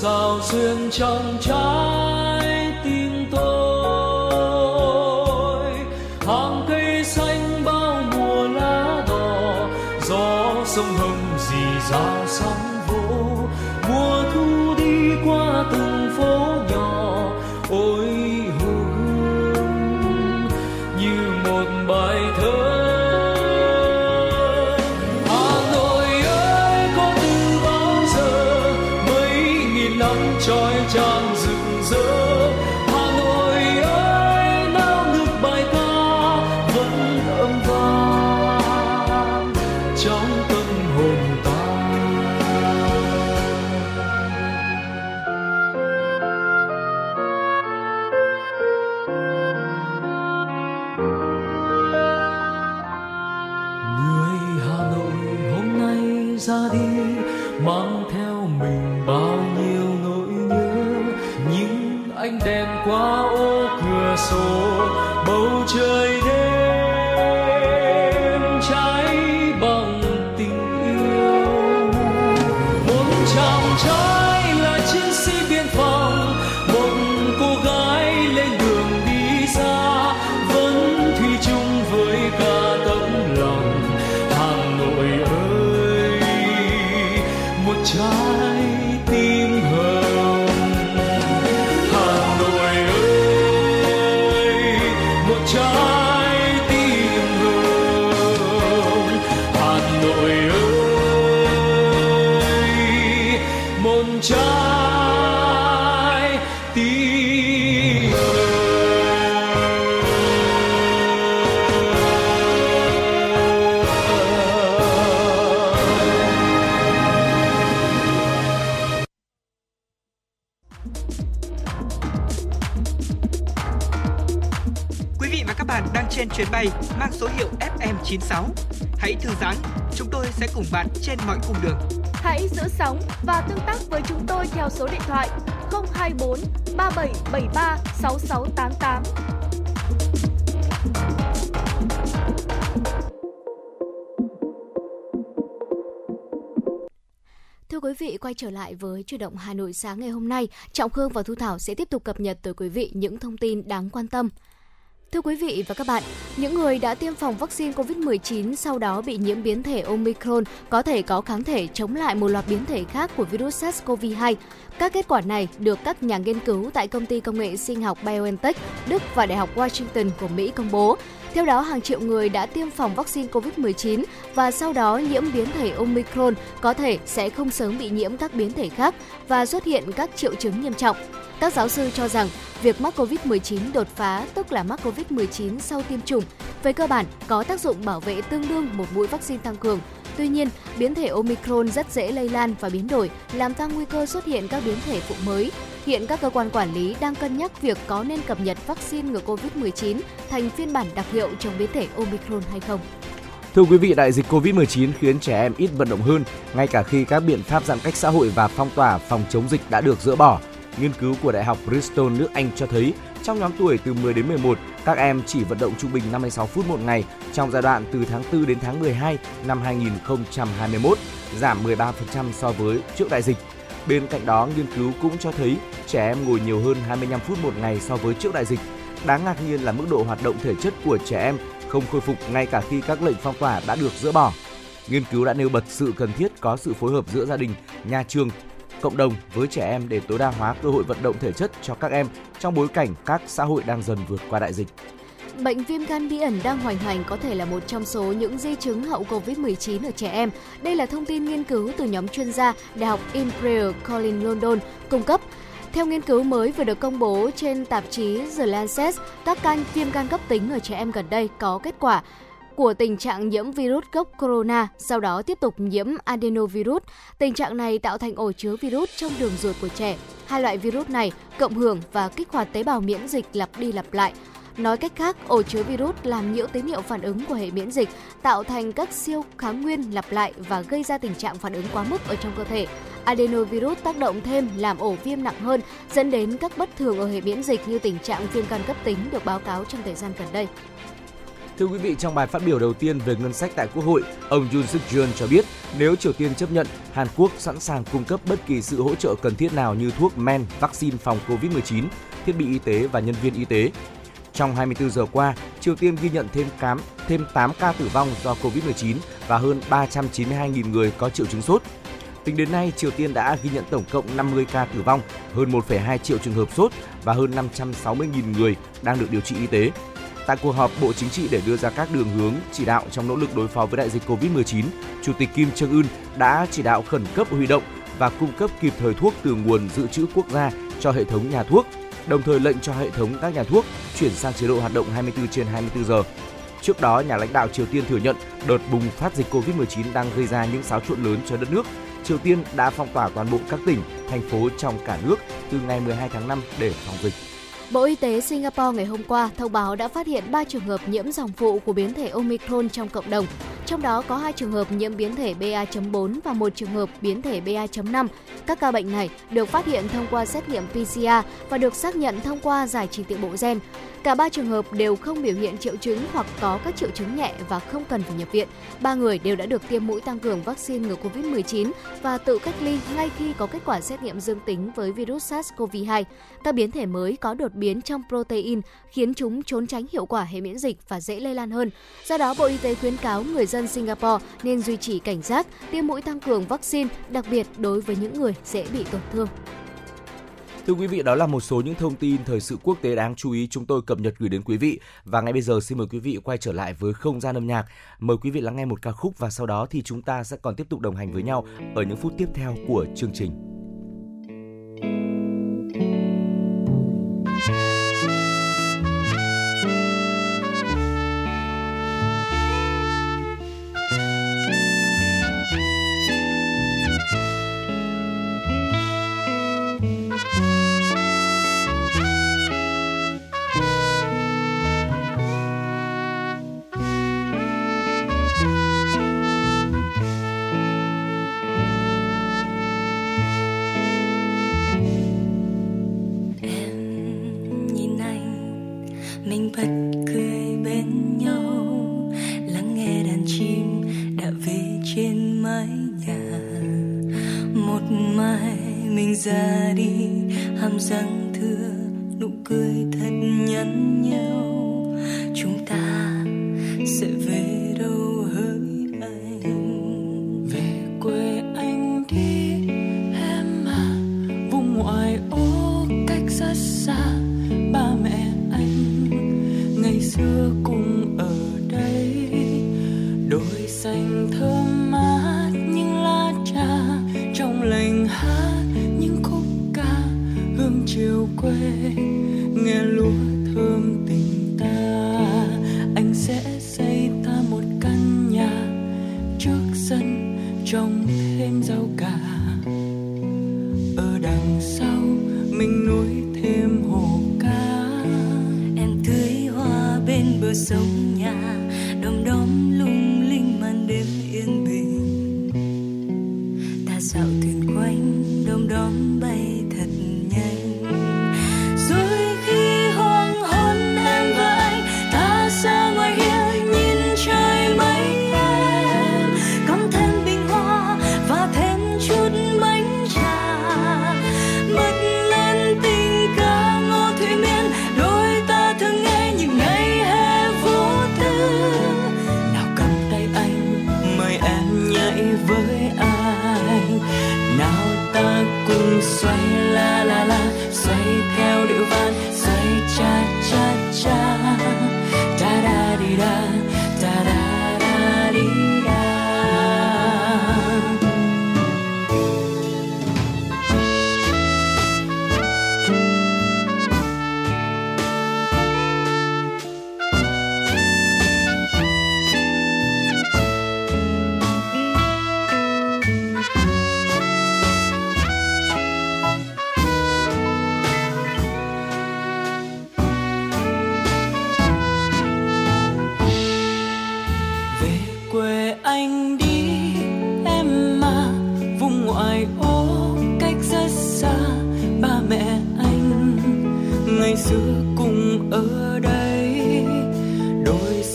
sao duyên trong trái tim tôi, hàng cây xanh bao mùa lá đỏ, gió sông Hồng rì rào sóng vỗ, mùa thu đi qua từng phố nhỏ, ôi Hồ Gươm như một bài thơ. Trói trang rực rỡ Hà Nội ơi, nao nức bài ca vẫn âm vang trong tâm hồn ta. Người Hà Nội hôm nay ra đi mang theo mình bao nhiêu ánh đèn qua ô cửa sổ, bầu trời đêm cháy bằng tình yêu. Một chàng trai là chiến sĩ biên phòng, một cô gái lên đường đi xa, vẫn thủy chung với cả tấm lòng. Hà Nội ơi, một trái tim hờ. Trái tim hồng Hà Nội ơi, một trái tim hồng. Trên chuyến bay mang số hiệu FN96. Hãy thư giãn, chúng tôi sẽ cùng bạn trên mọi cung đường. Hãy giữ sóng và tương tác với chúng tôi theo số điện thoại 024 3773 6688. Thưa quý vị, quay trở lại với Chuyển động Hà Nội sáng ngày hôm nay, Trọng Khương và Thu Thảo sẽ tiếp tục cập nhật tới quý vị những thông tin đáng quan tâm. Thưa quý vị và các bạn, những người đã tiêm phòng vaccine COVID-19 sau đó bị nhiễm biến thể Omicron có thể có kháng thể chống lại một loạt biến thể khác của virus SARS-CoV-2. Các kết quả này được các nhà nghiên cứu tại công ty công nghệ sinh học BioNTech, Đức và Đại học Washington của Mỹ công bố. Theo đó, hàng triệu người đã tiêm phòng vaccine COVID-19 và sau đó nhiễm biến thể Omicron có thể sẽ không sớm bị nhiễm các biến thể khác và xuất hiện các triệu chứng nghiêm trọng. Các giáo sư cho rằng việc mắc COVID-19 đột phá, tức là mắc COVID-19 sau tiêm chủng, về cơ bản có tác dụng bảo vệ tương đương một mũi vaccine tăng cường. Tuy nhiên, biến thể Omicron rất dễ lây lan và biến đổi, làm tăng nguy cơ xuất hiện các biến thể phụ mới. Hiện các cơ quan quản lý đang cân nhắc việc có nên cập nhật vaccine ngừa COVID-19 thành phiên bản đặc hiệu chống biến thể Omicron hay không. Thưa quý vị, đại dịch COVID-19 khiến trẻ em ít vận động hơn, ngay cả khi các biện pháp giãn cách xã hội và phong tỏa phòng chống dịch đã được dỡ bỏ. Nghiên cứu của Đại học Bristol nước Anh cho thấy, trong nhóm tuổi từ 10 đến 11, các em chỉ vận động trung bình 56 phút một ngày trong giai đoạn từ tháng 4 đến tháng 12 năm 2021, giảm 13% so với trước đại dịch. Bên cạnh đó, nghiên cứu cũng cho thấy trẻ em ngồi nhiều hơn 25 phút một ngày so với trước đại dịch. Đáng ngạc nhiên là mức độ hoạt động thể chất của trẻ em không khôi phục ngay cả khi các lệnh phong tỏa đã được dỡ bỏ. Nghiên cứu đã nêu bật sự cần thiết có sự phối hợp giữa gia đình, nhà trường, cộng đồng với trẻ em để tối đa hóa cơ hội vận động thể chất cho các em trong bối cảnh các xã hội đang dần vượt qua đại dịch. Bệnh viêm gan bí ẩn đang hoành hành có thể là một trong số những di chứng hậu COVID-19 ở trẻ em. Đây là thông tin nghiên cứu từ nhóm chuyên gia Đại học Imperial College London cung cấp. Theo nghiên cứu mới vừa được công bố trên tạp chí The Lancet, các ca viêm gan cấp tính ở trẻ em gần đây có kết quả của tình trạng nhiễm virus gốc corona, sau đó tiếp tục nhiễm adenovirus. Tình trạng này tạo thành ổ chứa virus trong đường ruột của trẻ. Hai loại virus này cộng hưởng và kích hoạt tế bào miễn dịch lặp đi lặp lại. Nói cách khác, ổ chứa virus làm nhiễu tín hiệu phản ứng của hệ miễn dịch, tạo thành các siêu kháng nguyên lặp lại và gây ra tình trạng phản ứng quá mức ở trong cơ thể. Adenovirus tác động thêm làm ổ viêm nặng hơn, dẫn đến các bất thường ở hệ miễn dịch như tình trạng viêm gan cấp tính được báo cáo trong thời gian gần đây. Thưa quý vị, trong bài phát biểu đầu tiên về ngân sách tại Quốc hội, ông Yoon Suk-yeol cho biết nếu Triều Tiên chấp nhận, Hàn Quốc sẵn sàng cung cấp bất kỳ sự hỗ trợ cần thiết nào như thuốc men, vaccine phòng COVID-19, thiết bị y tế và nhân viên y tế. Trong 24 giờ qua, Triều Tiên ghi nhận thêm 8 ca tử vong do COVID-19 và hơn 392.000 người có triệu chứng sốt. Tính đến nay, Triều Tiên đã ghi nhận tổng cộng 50 ca tử vong, hơn 1,2 triệu trường hợp sốt và hơn 560.000 người đang được điều trị y tế. Tại cuộc họp Bộ Chính trị để đưa ra các đường hướng chỉ đạo trong nỗ lực đối phó với đại dịch COVID-19, Chủ tịch Kim Jong Un đã chỉ đạo khẩn cấp huy động và cung cấp kịp thời thuốc từ nguồn dự trữ quốc gia cho hệ thống nhà thuốc, đồng thời lệnh cho hệ thống các nhà thuốc chuyển sang chế độ hoạt động 24/24 giờ. Trước đó, nhà lãnh đạo Triều Tiên thừa nhận đợt bùng phát dịch COVID-19 đang gây ra những xáo trộn lớn cho đất nước. Triều Tiên đã phong tỏa toàn bộ các tỉnh, thành phố trong cả nước từ ngày 12 tháng 5 để phòng dịch. Bộ Y tế Singapore ngày hôm qua thông báo đã phát hiện 3 trường hợp nhiễm dòng phụ của biến thể Omicron trong cộng đồng, trong đó có 2 trường hợp nhiễm biến thể BA.4 và 1 trường hợp biến thể BA.5. Các ca bệnh này được phát hiện thông qua xét nghiệm PCR và được xác nhận thông qua giải trình tự bộ gen. Cả 3 trường hợp đều không biểu hiện triệu chứng hoặc có các triệu chứng nhẹ và không cần phải nhập viện. 3 người đều đã được tiêm mũi tăng cường vaccine ngừa COVID-19 và tự cách ly ngay khi có kết quả xét nghiệm dương tính với virus SARS-CoV-2. Các biến thể mới có đột biến trong protein khiến chúng trốn tránh hiệu quả hệ miễn dịch và dễ lây lan hơn. Do đó, Bộ Y tế khuyến cáo người dân Singapore nên duy trì cảnh giác, tiêm mũi tăng cường vaccine, đặc biệt đối với những người dễ bị tổn thương. Thưa quý vị, đó là một số những thông tin thời sự quốc tế đáng chú ý chúng tôi cập nhật gửi đến quý vị. Và ngay bây giờ xin mời quý vị quay trở lại với không gian âm nhạc. Mời quý vị lắng nghe một ca khúc và sau đó thì chúng ta sẽ còn tiếp tục đồng hành với nhau ở những phút tiếp theo của chương trình.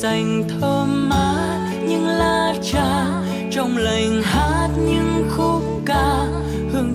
xanh thơm mát những lá trà trong lành, hát những khúc ca hương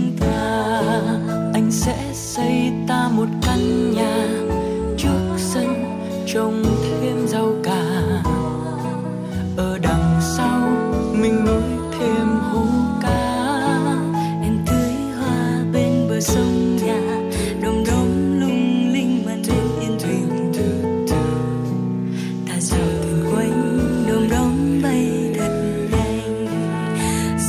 ta. Anh sẽ xây ta một căn nhà trước sân trồng thêm rau cà, ở đằng sau mình nuôi thêm hú cá. Em tưới hoa bên bờ sông nhà, đồng đóm lung linh màn đêm yên thuyền. Ta dạo từng quanh đồng đóm bay thật nhanh,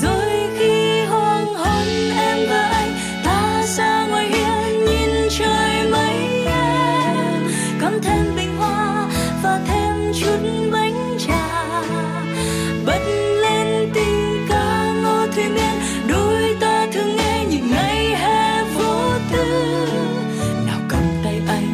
rồi khi hoàng hôn em và anh ta ra ngoài hiên nhìn trời mấy em, cắm thêm bình hoa và thêm chút bánh trà, bật lên tình ca ngô thủy miên. Đôi ta thường nghe những ngày hè vô tư, nào cầm tay anh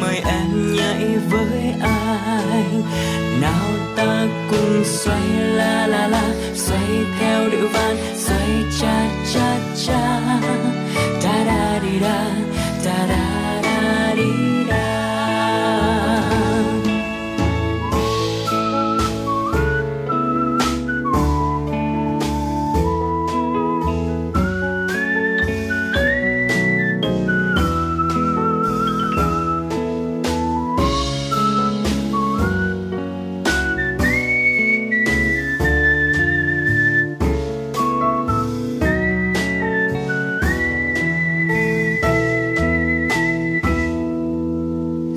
mời em nhảy với anh, nào ta cùng xoay la la la, xoay theo điệu van, xoay cha cha cha, da da di da, da da da di da.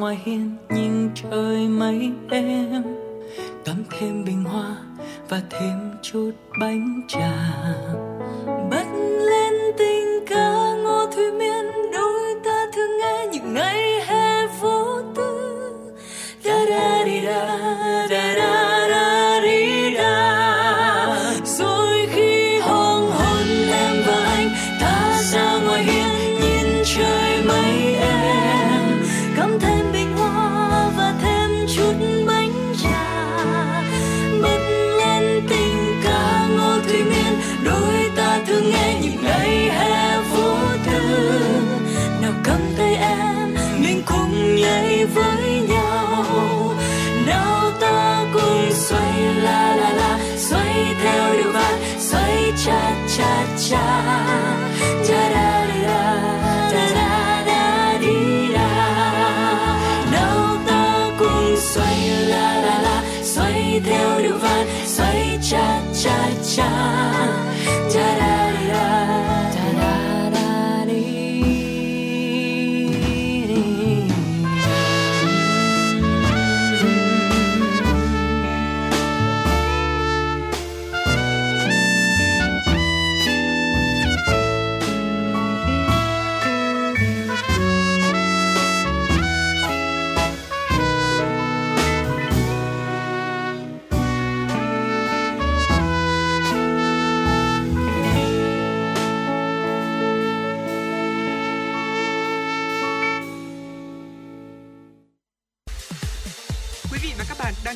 Ngoài hiên nhìn trời mấy em, cắm thêm bình hoa và thêm chút bánh trà, bật lên tình ca ngô thủy miên. Đôi ta thường nghe những ngày hè vô tư, da da đi da, da da da đi da. Rồi khi hoàng hôn em và anh ta ra ngoài hiên nhìn trời mấy em, cắm thêm với nhau, nào ta cùng xoay la la la, xoay theo điệu van, xoay cha cha cha, da da da da da da đi da. Nào ta cùng xoay la la la, xoay theo điệu van, xoay cha cha cha, da da da.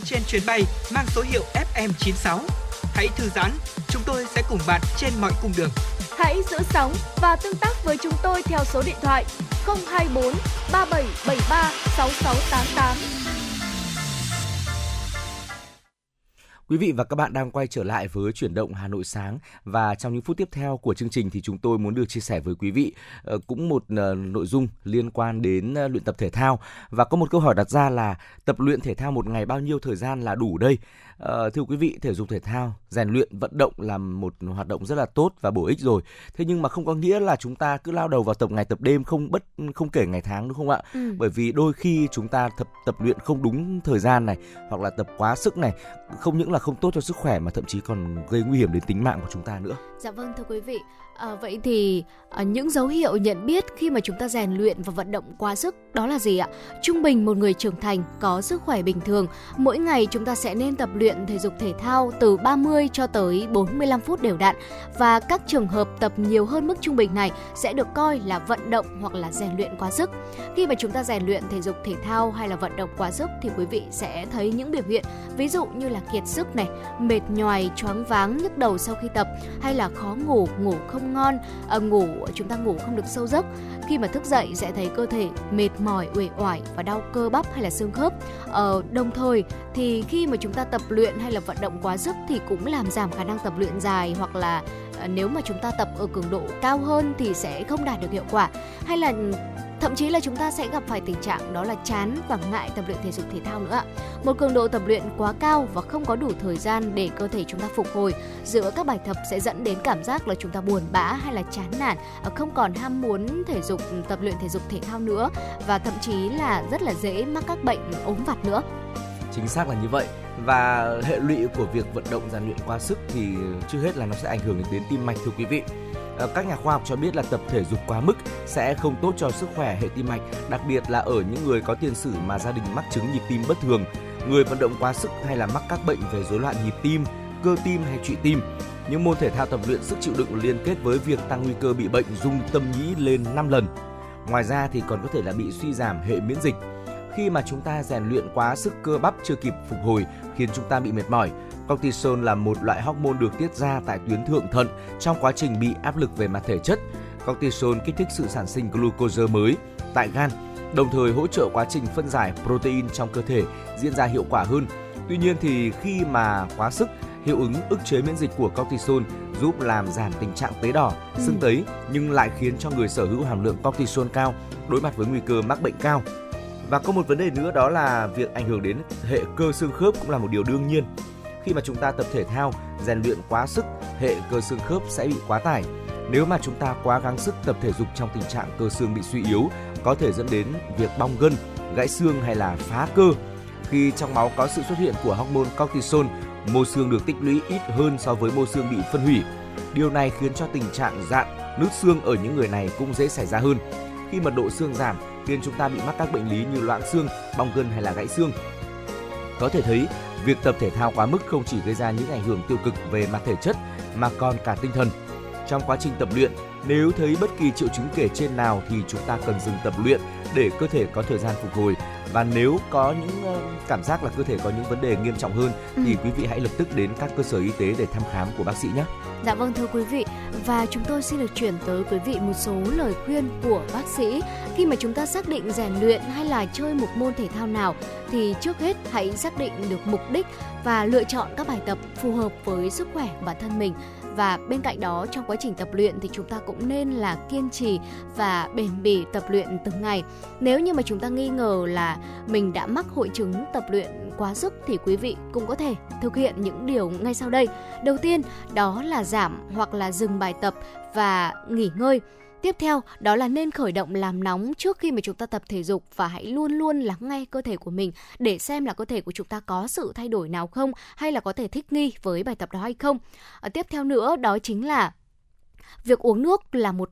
Trên chuyến bay mang số hiệu FN96, hãy thư giãn, chúng tôi sẽ cùng bạn trên mọi cung đường. Hãy giữ sóng và tương tác với chúng tôi theo số điện thoại 024 3773 6688. Quý vị và các bạn đang quay trở lại với Chuyển động Hà Nội sáng, và trong những phút tiếp theo của chương trình thì chúng tôi muốn được chia sẻ với quý vị cũng một nội dung liên quan đến luyện tập thể thao, và có một câu hỏi đặt ra là tập luyện thể thao một ngày bao nhiêu thời gian là đủ đây? Thưa quý vị, thể dục thể thao, rèn luyện, vận động là một hoạt động rất là tốt và bổ ích rồi. Thế nhưng mà không có nghĩa là chúng ta cứ lao đầu vào tập ngày tập đêm không kể ngày tháng, đúng không ạ? Bởi vì đôi khi chúng ta tập luyện không đúng thời gian này, hoặc là tập quá sức này, không những là không tốt cho sức khỏe mà thậm chí còn gây nguy hiểm đến tính mạng của chúng ta nữa. Dạ vâng, thưa quý vị. Vậy thì những dấu hiệu nhận biết khi mà chúng ta rèn luyện và vận động quá sức đó là gì ạ? Trung bình một người trưởng thành có sức khỏe bình thường, mỗi ngày chúng ta sẽ nên tập luyện thể dục thể thao từ 30 cho tới 45 phút đều đặn, và các trường hợp tập nhiều hơn mức trung bình này sẽ được coi là vận động hoặc là rèn luyện quá sức. Khi mà chúng ta rèn luyện thể dục thể thao hay là vận động quá sức thì quý vị sẽ thấy những biểu hiện ví dụ như là kiệt sức, sức này, mệt nhoài, choáng váng, nhức đầu sau khi tập, hay là khó ngủ, ngủ không ngon, chúng ta ngủ không được sâu giấc. Khi mà thức dậy sẽ thấy cơ thể mệt mỏi, uể oải và đau cơ bắp hay là xương khớp. Đồng thời thì khi mà chúng ta tập luyện hay là vận động quá sức thì cũng làm giảm khả năng tập luyện dài, hoặc là nếu mà chúng ta tập ở cường độ cao hơn thì sẽ không đạt được hiệu quả, hay là thậm chí là chúng ta sẽ gặp phải tình trạng đó là chán và ngại tập luyện thể dục thể thao nữa. Một cường độ tập luyện quá cao và không có đủ thời gian để cơ thể chúng ta phục hồi giữa các bài tập sẽ dẫn đến cảm giác là chúng ta buồn bã hay là chán nản, không còn ham muốn tập luyện thể dục thể thao nữa, và thậm chí là rất là dễ mắc các bệnh ốm vặt nữa. Chính xác là như vậy. Và hệ lụy của việc vận động rèn luyện quá sức thì trước hết là nó sẽ ảnh hưởng đến tim mạch, thưa quý vị. Các nhà khoa học cho biết là tập thể dục quá mức sẽ không tốt cho sức khỏe hệ tim mạch, đặc biệt là ở những người có tiền sử mà gia đình mắc chứng nhịp tim bất thường, người vận động quá sức hay là mắc các bệnh về rối loạn nhịp tim, cơ tim hay trụy tim. Những môn thể thao tập luyện sức chịu đựng liên kết với việc tăng nguy cơ bị bệnh rung tâm nhĩ lên 5 lần. Ngoài ra thì còn có thể là bị suy giảm hệ miễn dịch. Khi mà chúng ta rèn luyện quá sức, cơ bắp chưa kịp phục hồi khiến chúng ta bị mệt mỏi. Cortisol là một loại hormone được tiết ra tại tuyến thượng thận trong quá trình bị áp lực về mặt thể chất. Cortisol kích thích sự sản sinh glucose mới tại gan, đồng thời hỗ trợ quá trình phân giải protein trong cơ thể diễn ra hiệu quả hơn. Tuy nhiên thì khi mà quá sức, hiệu ứng ức chế miễn dịch của cortisol giúp làm giảm tình trạng tế đỏ, sưng tấy, nhưng lại khiến cho người sở hữu hàm lượng cortisol cao đối mặt với nguy cơ mắc bệnh cao. Và có một vấn đề nữa, đó là việc ảnh hưởng đến hệ cơ xương khớp cũng là một điều đương nhiên. Khi mà chúng ta tập thể thao, rèn luyện quá sức, hệ cơ xương khớp sẽ bị quá tải. Nếu mà chúng ta quá gắng sức tập thể dục trong tình trạng cơ xương bị suy yếu, có thể dẫn đến việc bong gân, gãy xương hay là phá cơ. Khi trong máu có sự xuất hiện của hormone cortisol, mô xương được tích lũy ít hơn so với mô xương bị phân hủy. Điều này khiến cho tình trạng rạn, nứt xương ở những người này cũng dễ xảy ra hơn. Khi mật độ xương giảm, khiến chúng ta bị mắc các bệnh lý như loãng xương, bong gân hay là gãy xương. Có thể thấy, việc tập thể thao quá mức không chỉ gây ra những ảnh hưởng tiêu cực về mặt thể chất mà còn cả tinh thần. Trong quá trình tập luyện, nếu thấy bất kỳ triệu chứng kể trên nào thì chúng ta cần dừng tập luyện để cơ thể có thời gian phục hồi. Và nếu có những cảm giác là cơ thể có những vấn đề nghiêm trọng hơn thì quý vị hãy lập tức đến các cơ sở y tế để thăm khám của bác sĩ nhé. Dạ vâng, thưa quý vị, và chúng tôi xin được chuyển tới quý vị một số lời khuyên của bác sĩ. Khi mà chúng ta xác định rèn luyện hay là chơi một môn thể thao nào thì trước hết hãy xác định được mục đích và lựa chọn các bài tập phù hợp với sức khỏe của bản thân mình. Và bên cạnh đó, trong quá trình tập luyện thì chúng ta cũng nên là kiên trì và bền bỉ tập luyện từng ngày. Nếu như mà chúng ta nghi ngờ là mình đã mắc hội chứng tập luyện quá sức thì quý vị cũng có thể thực hiện những điều ngay sau đây. Đầu tiên, đó là giảm hoặc là dừng bài tập và nghỉ ngơi. Tiếp theo, đó là nên khởi động làm nóng trước khi mà chúng ta tập thể dục, và hãy luôn luôn lắng nghe cơ thể của mình để xem là cơ thể của chúng ta có sự thay đổi nào không, hay là có thể thích nghi với bài tập đó hay không. Tiếp theo nữa, đó chính là việc uống nước là một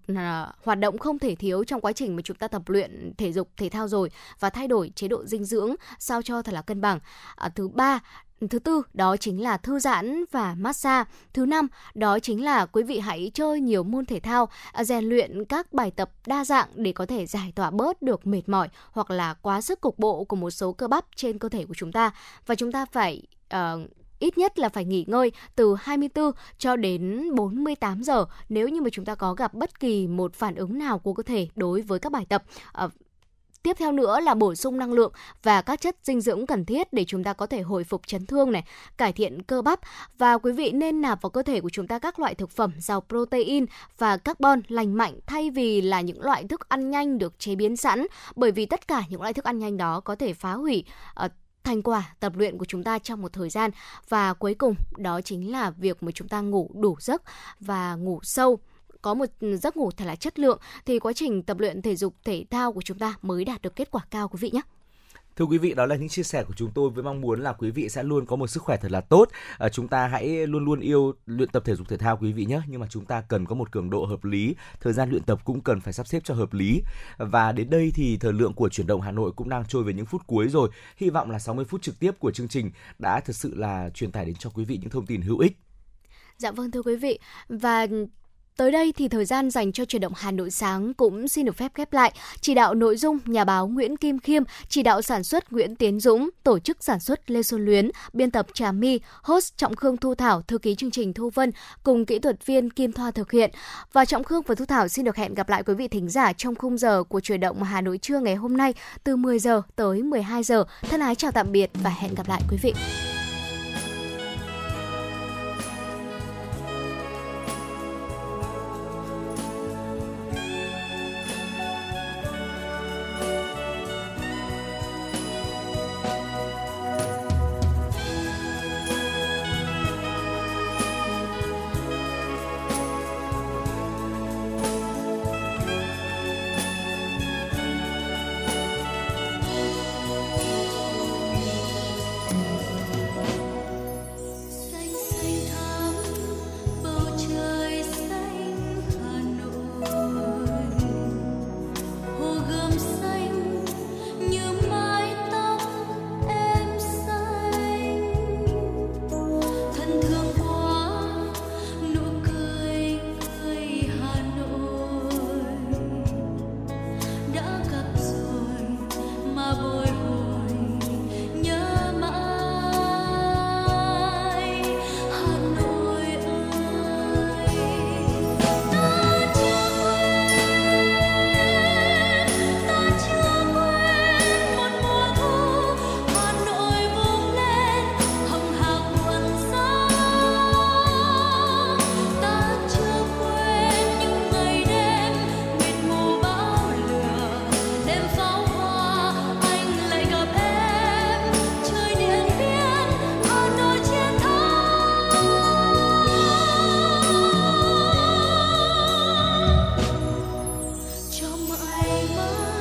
hoạt động không thể thiếu trong quá trình mà chúng ta tập luyện thể dục thể thao rồi, và thay đổi chế độ dinh dưỡng sao cho thật là cân bằng. Thứ tư, đó chính là thư giãn và massage. Thứ năm, đó chính là quý vị hãy chơi nhiều môn thể thao, rèn luyện các bài tập đa dạng để có thể giải tỏa bớt được mệt mỏi hoặc là quá sức cục bộ của một số cơ bắp trên cơ thể của chúng ta. Và chúng ta phải ít nhất là phải nghỉ ngơi từ 24 cho đến 48 giờ nếu như mà chúng ta có gặp bất kỳ một phản ứng nào của cơ thể đối với các bài tập. Tiếp theo nữa là bổ sung năng lượng và các chất dinh dưỡng cần thiết để chúng ta có thể hồi phục chấn thương này, cải thiện cơ bắp, và quý vị nên nạp vào cơ thể của chúng ta các loại thực phẩm giàu protein và carbon lành mạnh thay vì là những loại thức ăn nhanh được chế biến sẵn, bởi vì tất cả những loại thức ăn nhanh đó có thể phá hủy thành quả tập luyện của chúng ta trong một thời gian. Và cuối cùng, đó chính là việc mà chúng ta ngủ đủ giấc và ngủ sâu, có một giấc ngủ thật là chất lượng thì quá trình tập luyện thể dục thể thao của chúng ta mới đạt được kết quả cao, quý vị nhé. Thưa quý vị, đó là những chia sẻ của chúng tôi với mong muốn là quý vị sẽ luôn có một sức khỏe thật là tốt. Chúng ta hãy luôn luôn yêu luyện tập thể dục thể thao, quý vị nhé. Nhưng mà chúng ta cần có một cường độ hợp lý, thời gian luyện tập cũng cần phải sắp xếp cho hợp lý. Và đến đây thì thời lượng của Chuyển động Hà Nội cũng đang trôi về những phút cuối rồi. Hy vọng là 60 phút trực tiếp của chương trình đã thực sự là truyền tải đến cho quý vị những thông tin hữu ích. Dạ vâng, thưa quý vị, và Tới đây thì thời gian dành cho Chuyển động Hà Nội sáng cũng xin được phép khép lại. Chỉ đạo nội dung nhà báo Nguyễn Kim Khiêm, chỉ đạo sản xuất Nguyễn Tiến Dũng, tổ chức sản xuất Lê Xuân Luyến, biên tập Trà My, host Trọng Khương, Thu Thảo, thư ký chương trình Thu Vân cùng kỹ thuật viên Kim Thoa thực hiện. Và Trọng Khương và Thu Thảo xin được hẹn gặp lại quý vị thính giả trong khung giờ của Chuyển động Hà Nội trưa ngày hôm nay từ 10 giờ tới 12 giờ. Thân ái chào tạm biệt và hẹn gặp lại quý vị. Hãy subscribe